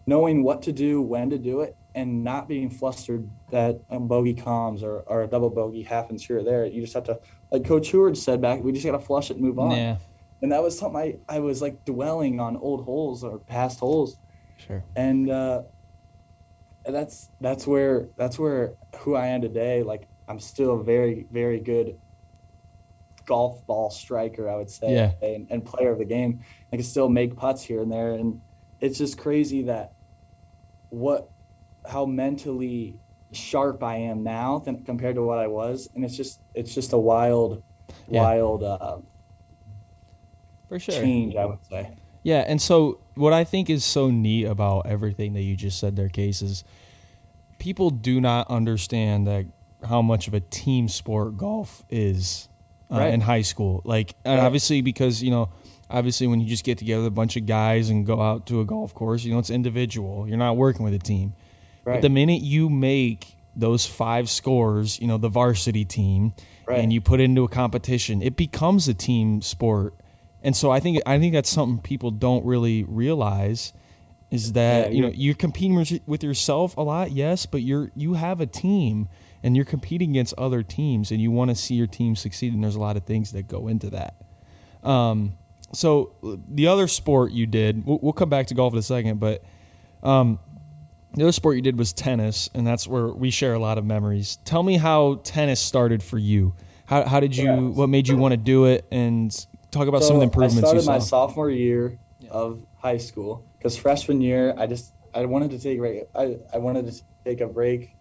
knowing what to do, when to do it, and not being flustered that a bogey comes or a double bogey happens here or there. You just have to, like Coach Heward said back, we just got to flush it and move on. Yeah. And that was something I was like dwelling on old holes or past holes. Sure. And that's where who I am today, like I'm still very, very good golf ball striker, I would say, and player of the game. I can still make putts here and there. And it's just crazy that how mentally sharp I am now compared to what I was. And it's just a wild for sure change, I would say. Yeah. And so what I think is so neat about everything that you just said there, Case, is people do not understand that how much of a team sport golf is in high school. Like, and obviously, because, you know, obviously when you just get together a bunch of guys and go out to a golf course, you know, it's individual. You're not working with a team. Right. But the minute you make those 5 scores, you know, the varsity team, and you put it into a competition, it becomes a team sport. And so I think that's something people don't really realize is that, you know, you're competing with yourself a lot, yes, but you have a team and you're competing against other teams and you want to see your team succeed. And there's a lot of things that go into that. So the other sport you did, we'll come back to golf in a second, but the other sport you did was tennis, and that's where we share a lot of memories. Tell me how tennis started for you. How did you, what made you want to do it, and talk about some of the improvements you saw. I started my sophomore year of high school, because freshman year I wanted to take a break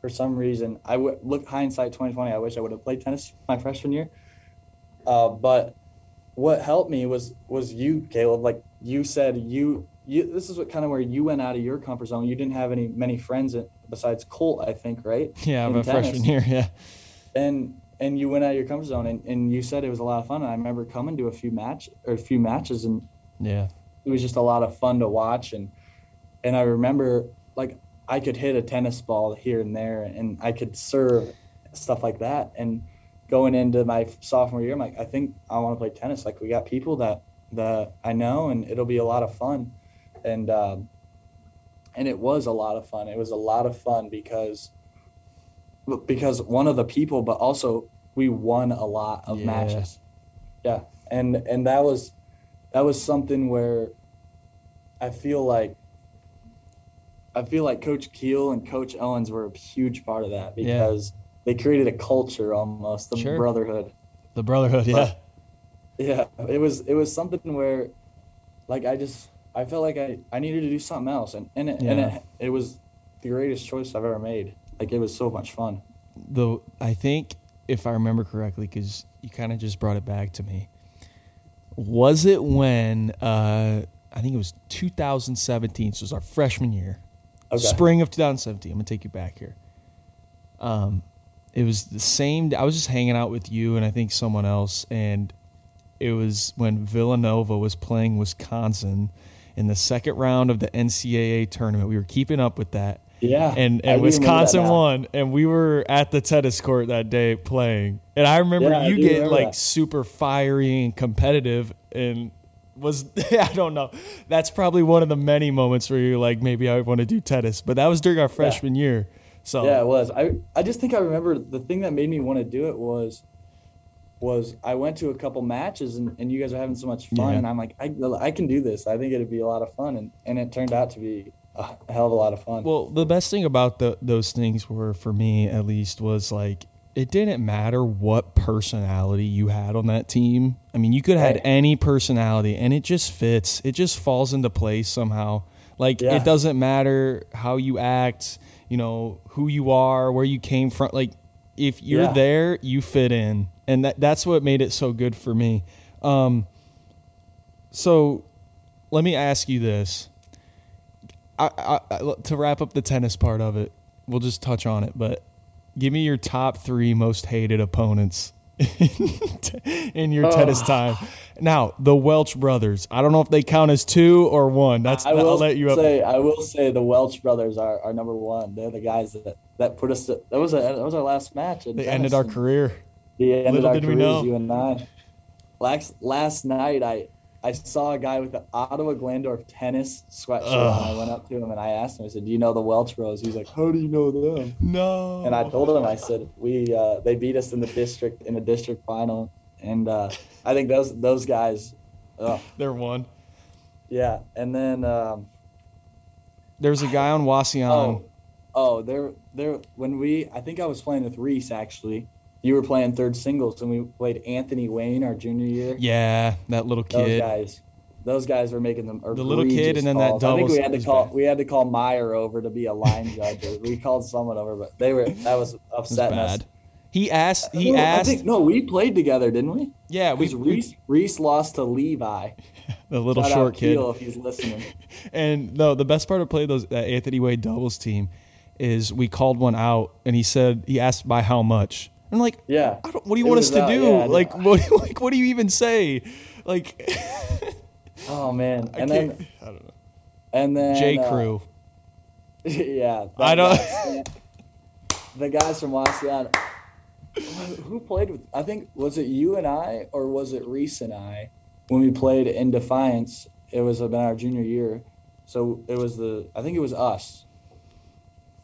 for some reason. Hindsight 2020, I wish I would have played tennis my freshman year, but what helped me was you, Caleb. Like you said, you this is what kind of where you went out of your comfort zone. You didn't have many friends besides Colt, I think, right? Yeah, my freshman year, yeah. And you went out of your comfort zone, and you said it was a lot of fun. And I remember coming to a few matches, and it was just a lot of fun to watch. And I remember, like, I could hit a tennis ball here and there, and I could serve, stuff like that. And going into my sophomore year, I'm like, I think I want to play tennis. Like, we got people that I know, and it'll be a lot of fun. And it was a lot of fun. It was a lot of fun because one of the people, but also we won a lot of matches. Yeah. And that was something where I feel like Coach Keel and Coach Owens were a huge part of that, because they created a culture, almost brotherhood. The brotherhood. Yeah. But, it was something where, like, I felt like I needed to do something else. And it was the greatest choice I've ever made. Like, it was so much fun. Though, I think, if I remember correctly, because you kind of just brought it back to me, was it when, I think it was 2017, so it was our freshman year, spring of 2017. I'm going to take you back here. It was the same. I was just hanging out with you and I think someone else, and it was when Villanova was playing Wisconsin in the second round of the NCAA tournament. We were keeping up with that. Yeah. And Wisconsin won, and we were at the tennis court that day playing. And I remember you getting super fiery and competitive, and I don't know. That's probably one of the many moments where you're like, maybe I want to do tennis. But that was during our freshman year. So yeah, it was. I just think I remember the thing that made me want to do it was I went to a couple matches, and you guys are having so much fun, and I'm like, I can do this. I think it'd be a lot of fun, and it turned out to be a hell of a lot of fun. Well, the best thing about those things were, for me at least, was like, it didn't matter what personality you had on that team. I mean, you could have had any personality, and it just fits. It just falls into place somehow. Like, it doesn't matter how you act, you know, who you are, where you came from. Like, if you're there, you fit in. And that's what made it so good for me. So let me ask you this. I to wrap up the tennis part of it, we'll just touch on it, but give me your top 3 most hated opponents in your tennis time. Now, the Welch brothers, I don't know if they count as 2 or 1. I will say the Welch brothers are number 1. They're the guys that put us to, that was our last match. They ended our career. They ended our careers, you and I. Last night, I saw a guy with the Ottawa Glandorf tennis sweatshirt on. I went up to him and I asked him, I said, do you know the Welch Bros? He's like, how do you know them? No. And I told him, I said, they beat us in the district final. And I think those guys. They're 1. Yeah. And then. There's a guy on Wasion. I think I was playing with Reese, actually. you were playing third singles, and we played Anthony Wayne our junior year. Yeah, that little kid. Those guys were making them. The little kid, and then calls. That double. I think we had to call Meyer over to be a line judge. We called someone over, but that was upsetting us. He asked. We played together, didn't we? Yeah, Reese lost to Levi, the little short kid. If he's listening. And no, the best part of playing that Anthony Wade doubles team is we called one out, and he asked by how much. I'm like, yeah. What do you want us to do? Yeah, like, what do you even say? Like, oh man. And then I don't know. And then J Crew. Yeah. I don't. The guys from Wasion. Who played with? I think, was it you and I, or was it Reese and I, when we played in Defiance? It was about our junior year, so it was I think it was us.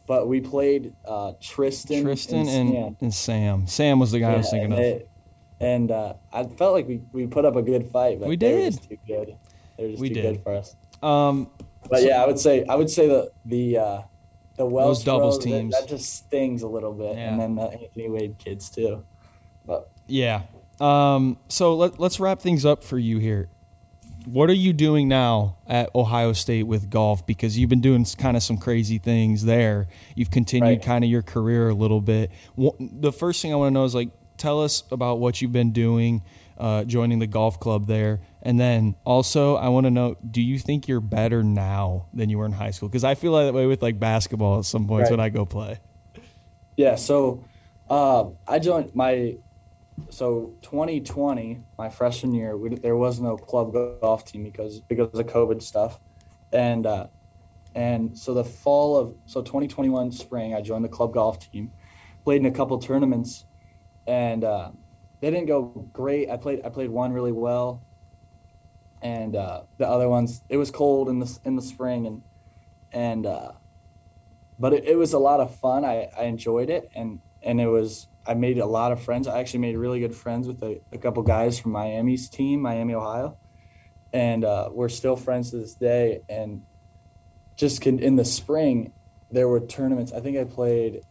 But we played Tristan and Sam. Sam was the guy I was thinking of. And I felt like we put up a good fight. But we did. They were just too good. They were just too good for us. I would say the Welch doubles teams, that just stings a little bit, yeah. And then the Anthony Wade kids too. But yeah. So let's wrap things up for you here. What are you doing now at Ohio State with golf? Because you've been doing kind of some crazy things there. You've continued kind of your career a little bit. The first thing I want to know is, like, tell us about what you've been doing, joining the golf club there. And then also I want to know, do you think you're better now than you were in high school? Because I feel that way with, like, basketball at some points when I go play. Yeah, so I joined 2020, my freshman year, there was no club golf team because of COVID stuff. And so 2021 spring, I joined the club golf team, played in a couple tournaments, and they didn't go great. I played one really well, and the other ones, it was cold in the spring, but it was a lot of fun. I enjoyed it, and it was, I made a lot of friends. I actually made really good friends with a couple guys from Miami's team, Miami, Ohio. And we're still friends to this day. And just in the spring, there were tournaments. I think I played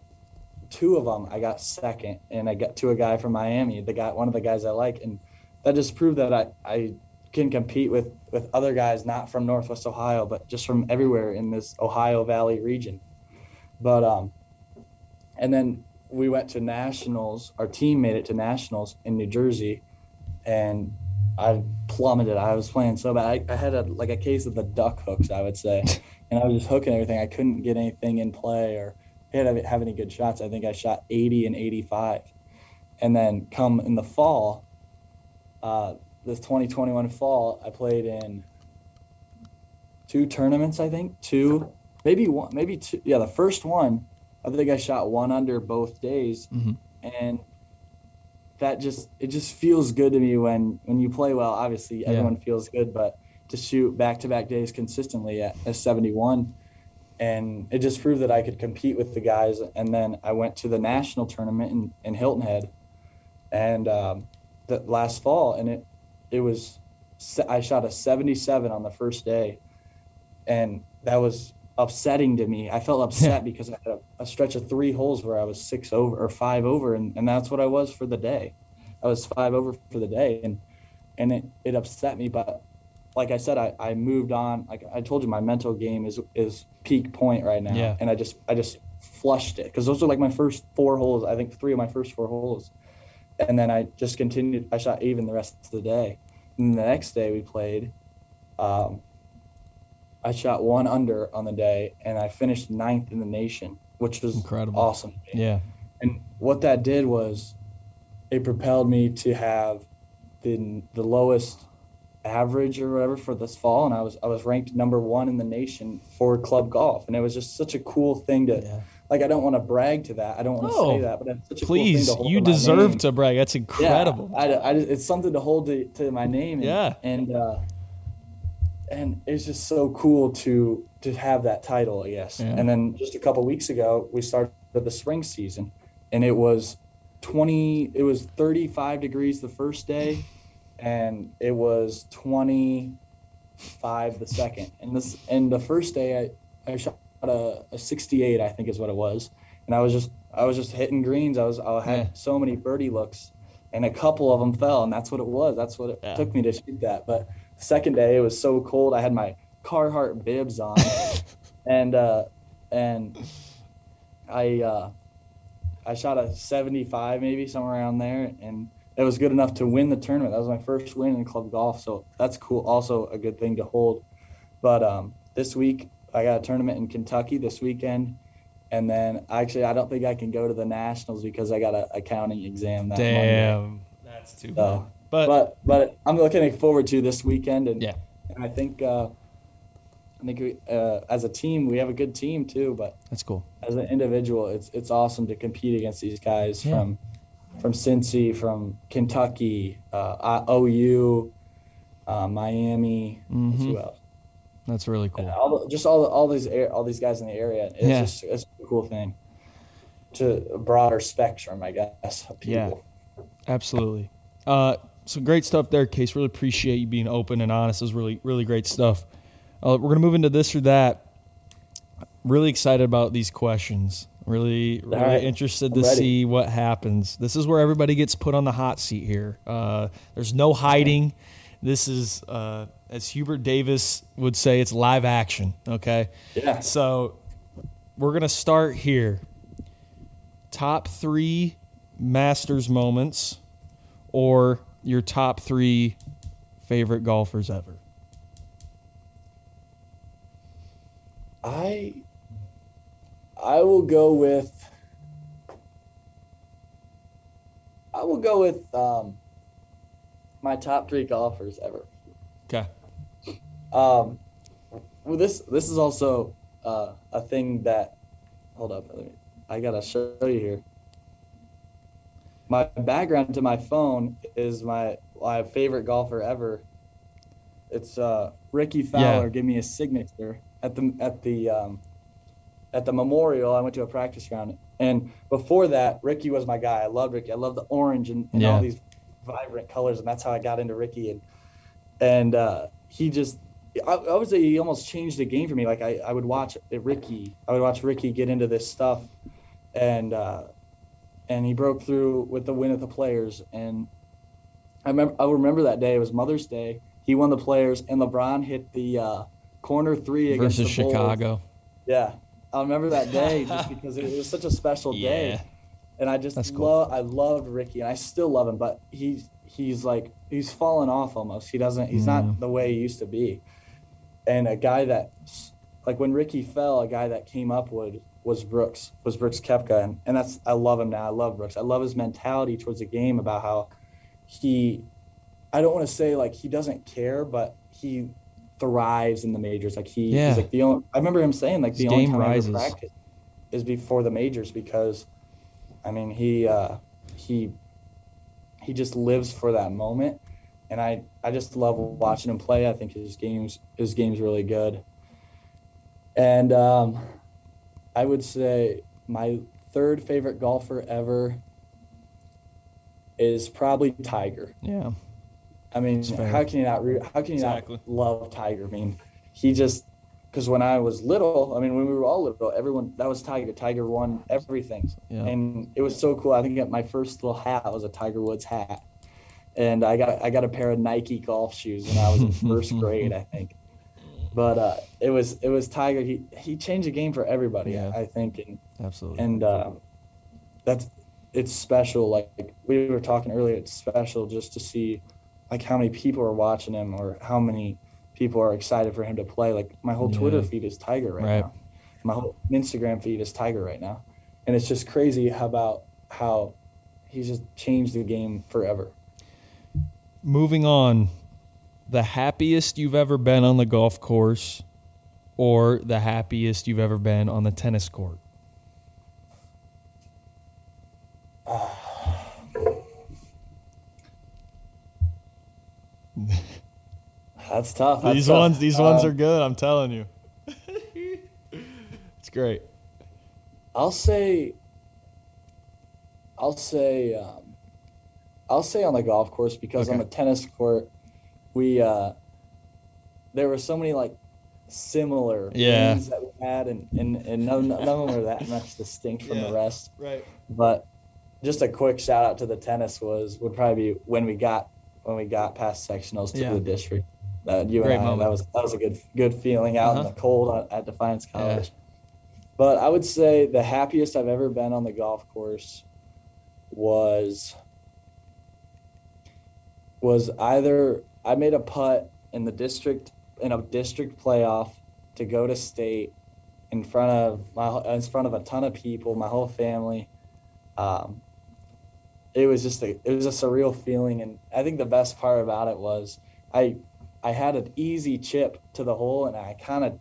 two of them. I got second, and I got to a guy from Miami, one of the guys I like. And that just proved that I can compete with other guys, not from Northwest Ohio, but just from everywhere in this Ohio Valley region. But and then we went to nationals. Our team made it to nationals in New Jersey, and I plummeted. I was playing so bad. I had a case of the duck hooks, I would say, and I was just hooking everything. I couldn't get anything in play or have any good shots. I think I shot 80 and 85. And then come in the fall, this 2021 fall, I played in two tournaments, I think. Two, maybe one, maybe two. Yeah, the first one, I think I shot 1 under both days, and that it just feels good to me when you play well. Obviously, everyone feels good, but to shoot back-to-back days consistently at 71, and it just proved that I could compete with the guys. And then I went to the national tournament in Hilton Head, and the last fall, and I shot a 77 on the first day, and that was upsetting to me. I felt upset because I had a stretch of 3 holes where I was 6 over or 5 over, and that's what I was for the day. I was 5 over for the day, and it upset me. But like I said, I moved on. Like I told you, my mental game is peak point right now, and I just flushed it, because those are like my first 4 holes. I think 3 of my first 4 holes, and then I just continued. I shot even the rest of the day, and the next day we played. I shot 1 under on the day, and I finished 9th in the nation, which was incredible, awesome. Yeah. And what that did was it propelled me to have the lowest average or whatever for this fall, and I was ranked number 1 in the nation for club golf, and it was just such a cool thing to like. I don't want to brag to that. I don't want to say that, but it's such a cool thing to hold. You deserve to brag. That's incredible. Yeah, it's something to hold to my name. And it's just so cool to have that title, I guess. Yeah. And then just a couple of weeks ago, we started the spring season, and it was 35 degrees the first day, and it was 25 the second. And the first day I shot a 68, I think is what it was. and I was just hitting greens. I had so many birdie looks, and a couple of them fell, and that's what it was. That's what it took me to shoot that. But the second day, it was so cold. I had my Carhartt bibs on, and I shot a 75, maybe somewhere around there, and it was good enough to win the tournament. That was my first win in club golf, so that's cool. Also a good thing to hold. But this week I got a tournament in Kentucky this weekend, and then actually I don't think I can go to the Nationals because I got an accounting exam that Monday. That's too bad. But I'm looking forward to this weekend, and I think we, as a team, we have a good team too. But that's cool. As an individual, it's awesome to compete against these guys from Cincy, from Kentucky, OU, Miami, as well. That's really cool. All these guys in the area. It's a cool thing to a broader spectrum, I guess, of people. Yeah, absolutely. So great stuff there, Case. Really appreciate you being open and honest. It was really, really great stuff. We're going to move into this or that. Really excited about these questions. Really interested to see what happens. This is where everybody gets put on the hot seat here. There's no hiding. This is... as Hubert Davis would say, it's live action, okay? Yeah. So we're going to start here. Top three Masters moments or your top three favorite golfers ever? I will go with my top three golfers ever. Okay. Well, this is also a thing that. Hold up, I gotta show you here. My background to my phone is my favorite golfer ever. It's Rickie Fowler. Yeah. Gave me a signature at the Memorial. I went to a practice round, and before that, Rickie was my guy. I loved Rickie. I loved the orange and all these vibrant colors, and that's how I got into Rickie. And he just, I would say he almost changed the game for me. Like I would watch Rickie get into this stuff, and he broke through with the win at the Players. And I remember that day. It was Mother's Day. He won the Players, and LeBron hit the corner three against versus the Chicago. Yeah, I remember that day just because it was such a special day, and I just I loved Rickie, and I still love him, but he's fallen off almost. He's not the way he used to be. And a guy that, like when Rickie fell, a guy that came up was Brooks Koepka. And that's, I love him now. I love Brooks. I love his mentality towards the game about how I don't want to say like he doesn't care, but he thrives in the majors. Like he's like the only, I remember him saying like the only time I ever practice is before the majors because, I mean, he just lives for that moment, and I just love watching him play. I think his game's really good. And I would say my third favorite golfer ever is probably Tiger. Yeah, I mean, how can you not love Tiger? I mean, he just because when I was little, I mean, when we were all little, everyone that was Tiger. Tiger won everything, and it was so cool. I think my first little hat was a Tiger Woods hat, and I got a pair of Nike golf shoes when I was in first grade, I think. But it was Tiger. He changed the game for everybody, I think, and absolutely, and it's special. Like we were talking earlier, it's special just to see like how many people are watching him or how many people are excited for him to play. Like my whole Twitter feed is Tiger right now. My whole Instagram feed is Tiger right now. And it's just crazy how he's just changed the game forever. Moving on, the happiest you've ever been on the golf course or the happiest you've ever been on the tennis court? That's tough. These ones are good, I'm telling you. It's great. I'll say on the golf course because on the tennis court, we there were so many like similar things that we had, and none of them are that much distinct from the rest. Right. But just a quick shout out to the tennis would probably be when we got past sectionals to the district. That was a good feeling out in the cold at Defiance College. Yeah. But I would say the happiest I've ever been on the golf course was either I made a putt in a district playoff to go to state in front of a ton of people, my whole family. It was just a surreal feeling, and I think the best part about it was I had an easy chip to the hole, and I kind of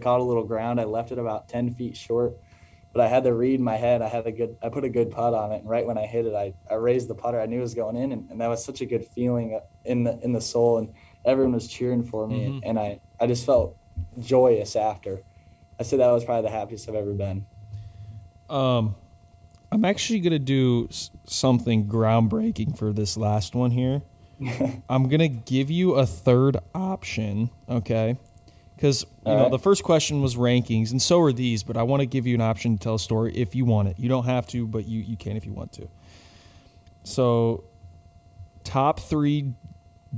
caught a little ground. I left it about 10 feet short, but I had the read in my head. I put a good putt on it, and right when I hit it, I raised the putter. I knew it was going in, and that was such a good feeling in the soul, and everyone was cheering for me, mm-hmm. and I just felt joyous after. I said that was probably the happiest I've ever been. I'm actually going to do something groundbreaking for this last one here. I'm going to give you a third option, okay? Because the first question was rankings, and so are these, but I want to give you an option to tell a story if you want it. You don't have to, but you can if you want to. So, top 3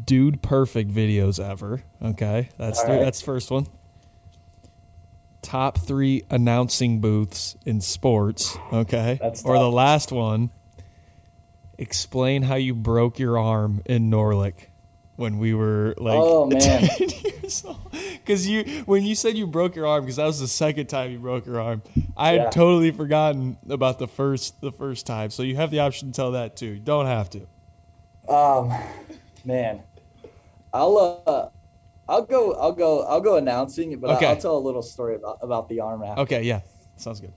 dude perfect videos ever, okay? That's first one. Top 3 announcing booths in sports, okay? Or the last one. Explain how you broke your arm in Norlick when we were 10 years old. Because when you said you broke your arm, because that was the second time you broke your arm, I had totally forgotten about the first time. So you have the option to tell that too. You don't have to. Man, I'll go announcing it, but okay. I'll tell a little story about the arm after. Okay, yeah, sounds good.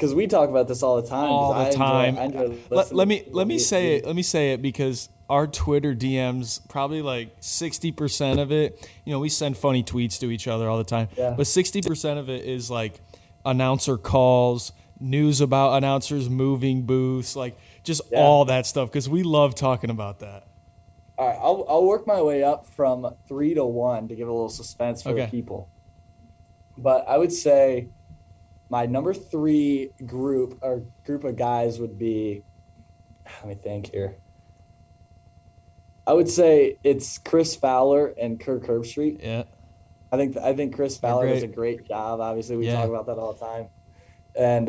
Because we talk about this all the time. I enjoy let me say it because our Twitter DMs, probably like 60% of it, we send funny tweets to each other all the time. Yeah. But 60% of it is like announcer calls, news about announcers moving booths, like just all that stuff because we love talking about that. All right, I'll work my way up from 3 to 1 to give a little suspense for the people. But I would say my number 3 group of guys would be, let me think here. I would say it's Chris Fowler and Kirk Herbstreit. Yeah. I think Chris Fowler does a great job. Obviously, we talk about that all the time. And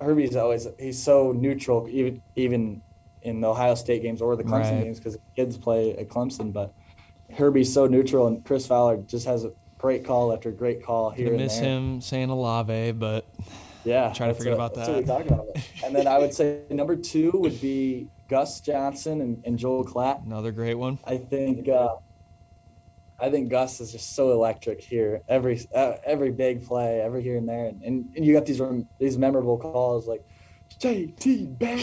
Herbie's he's so neutral, even in the Ohio State games or the Clemson games because kids play at Clemson. But Herbie's so neutral, and Chris Fowler just has a great call after great call here and there. I miss him saying Alave, but yeah, try to forget about that. That's what we're talking about. And then I would say number 2 would be Gus Johnson and Joel Klatt. Another great one. I think Gus is just so electric here. Every big play, every here and there, and you got these memorable calls like JT Bam,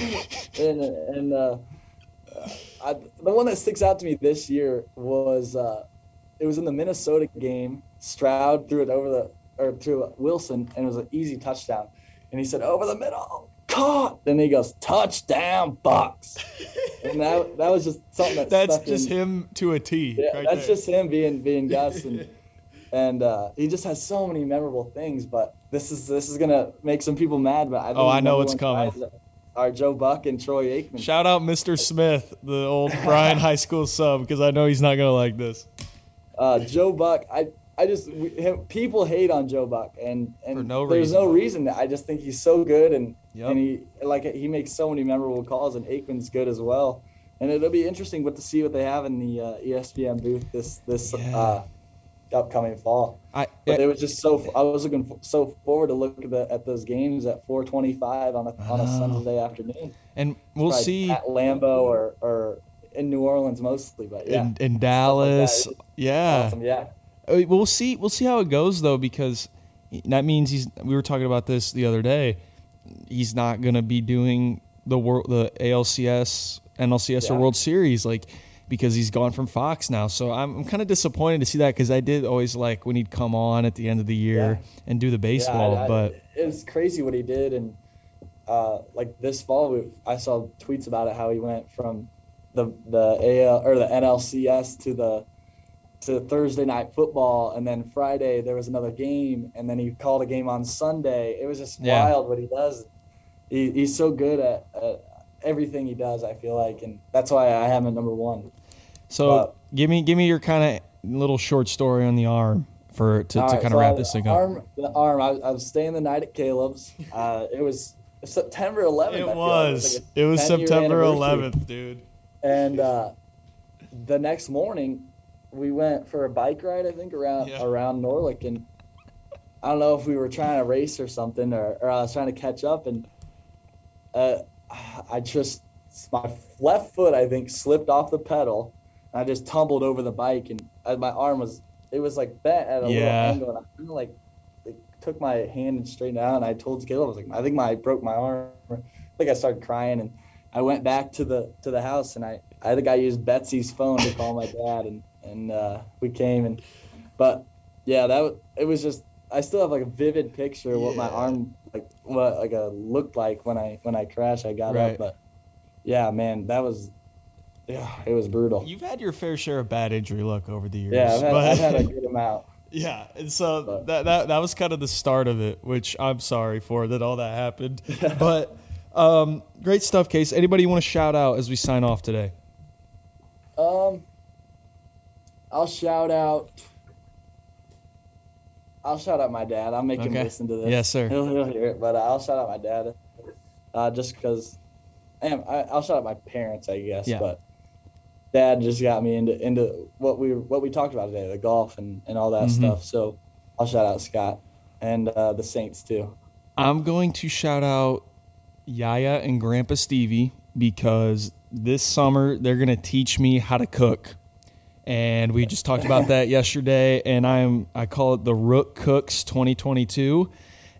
and the one that sticks out to me this year was. It was in the Minnesota game. Stroud threw it through Wilson, and it was an easy touchdown. And he said, over the middle, caught. Then he goes, touchdown, Bucks. And that was just something that's just him to a T. Yeah, right, that's there. Just him being Gus, and he just has so many memorable things. But this is gonna make some people mad. But I know it's coming. Are Joe Buck and Troy Aikman? Shout out, Mr. Smith, the old Bryan High School sub, because I know he's not gonna like this. Joe Buck, people hate on Joe Buck, and there's no reason. I just think he's so good, and he makes so many memorable calls, and Aikman's good as well. And it'll be interesting to see what they have in the ESPN booth this upcoming fall. I was looking so forward to look at those games at 4:25 on a Sunday afternoon. And we'll see at Lambeau or in New Orleans mostly, but in Dallas, like awesome. Yeah, we'll see how it goes though, because that means we were talking about this the other day. He's not going to be doing the ALCS, NLCS or World Series, like, because he's gone from Fox now. So I'm kind of disappointed to see that, because I did always like when he'd come on at the end of the year and do the baseball. But it was crazy what he did, and like this fall, I saw tweets about it, how he went from the AL or the NLCS to the to Thursday night football, and then Friday there was another game, and then he called a game on Sunday. It was just wild what he does. He's so good at everything he does, I feel like, and that's why I have him at number one. So give me your kind of little short story on the arm to wrap this thing up. The arm. I was staying the night at Caleb's. It was September 11th. It was September 11th, dude. And the next morning, we went for a bike ride, I think, around Norlick, and I don't know if we were trying to race or something, or I was trying to catch up, and my left foot, I think, slipped off the pedal, and I just tumbled over the bike, and my arm was like bent at a little angle, and I kind of like took my hand and straightened out, and I told Caleb, I was like, I think I broke my arm. I think I started crying, and I went back to the house, and I think I used Betsy's phone to call my dad, and we came, it was just, I still have like a vivid picture of what my arm looked like when I crashed. I got up, but yeah, man, that was, it was brutal. You've had your fair share of bad injury luck over the years. Yeah, I've had a good amount. Yeah, and so that was kind of the start of it, which I'm sorry for that all that happened. But great stuff, Case. Anybody you want to shout out as we sign off today? I'll shout out my dad. I'll make him listen to this. Yes, sir. He'll hear it, but I'll shout out my dad just because I'll shout out my parents, I guess. Yeah. But Dad just got me into what we talked about today, the golf and all that stuff. So I'll shout out Scott and the Saints too. I'm going to shout out Yaya and Grandpa Stevie because this summer they're going to teach me how to cook. And we just talked about that yesterday, and I call it the Rook Cooks 2022.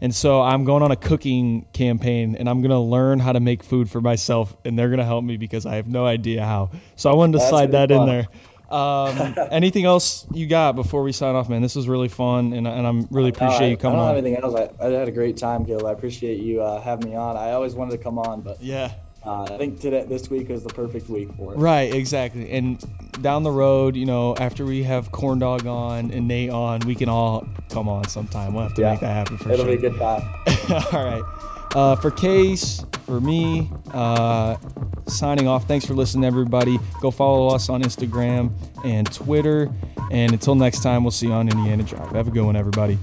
And so I'm going on a cooking campaign, and I'm going to learn how to make food for myself, and they're going to help me because I have no idea how. So I wanted to slide that in there. Anything else you got before we sign off, man? This was really fun, and I'm really appreciate you coming on. I don't have anything else. I had a great time, Gil. I appreciate you having me on. I always wanted to come on, but yeah. I think this week is the perfect week for it. Right, exactly. And down the road, after we have Corn Dog on and Nate on, we can all come on sometime. We'll have to make that happen for sure. It'll be a good time. All right. For Case, for me, signing off. Thanks for listening, everybody. Go follow us on Instagram and Twitter. And until next time, we'll see you on Indiana Drive. Have a good one, everybody.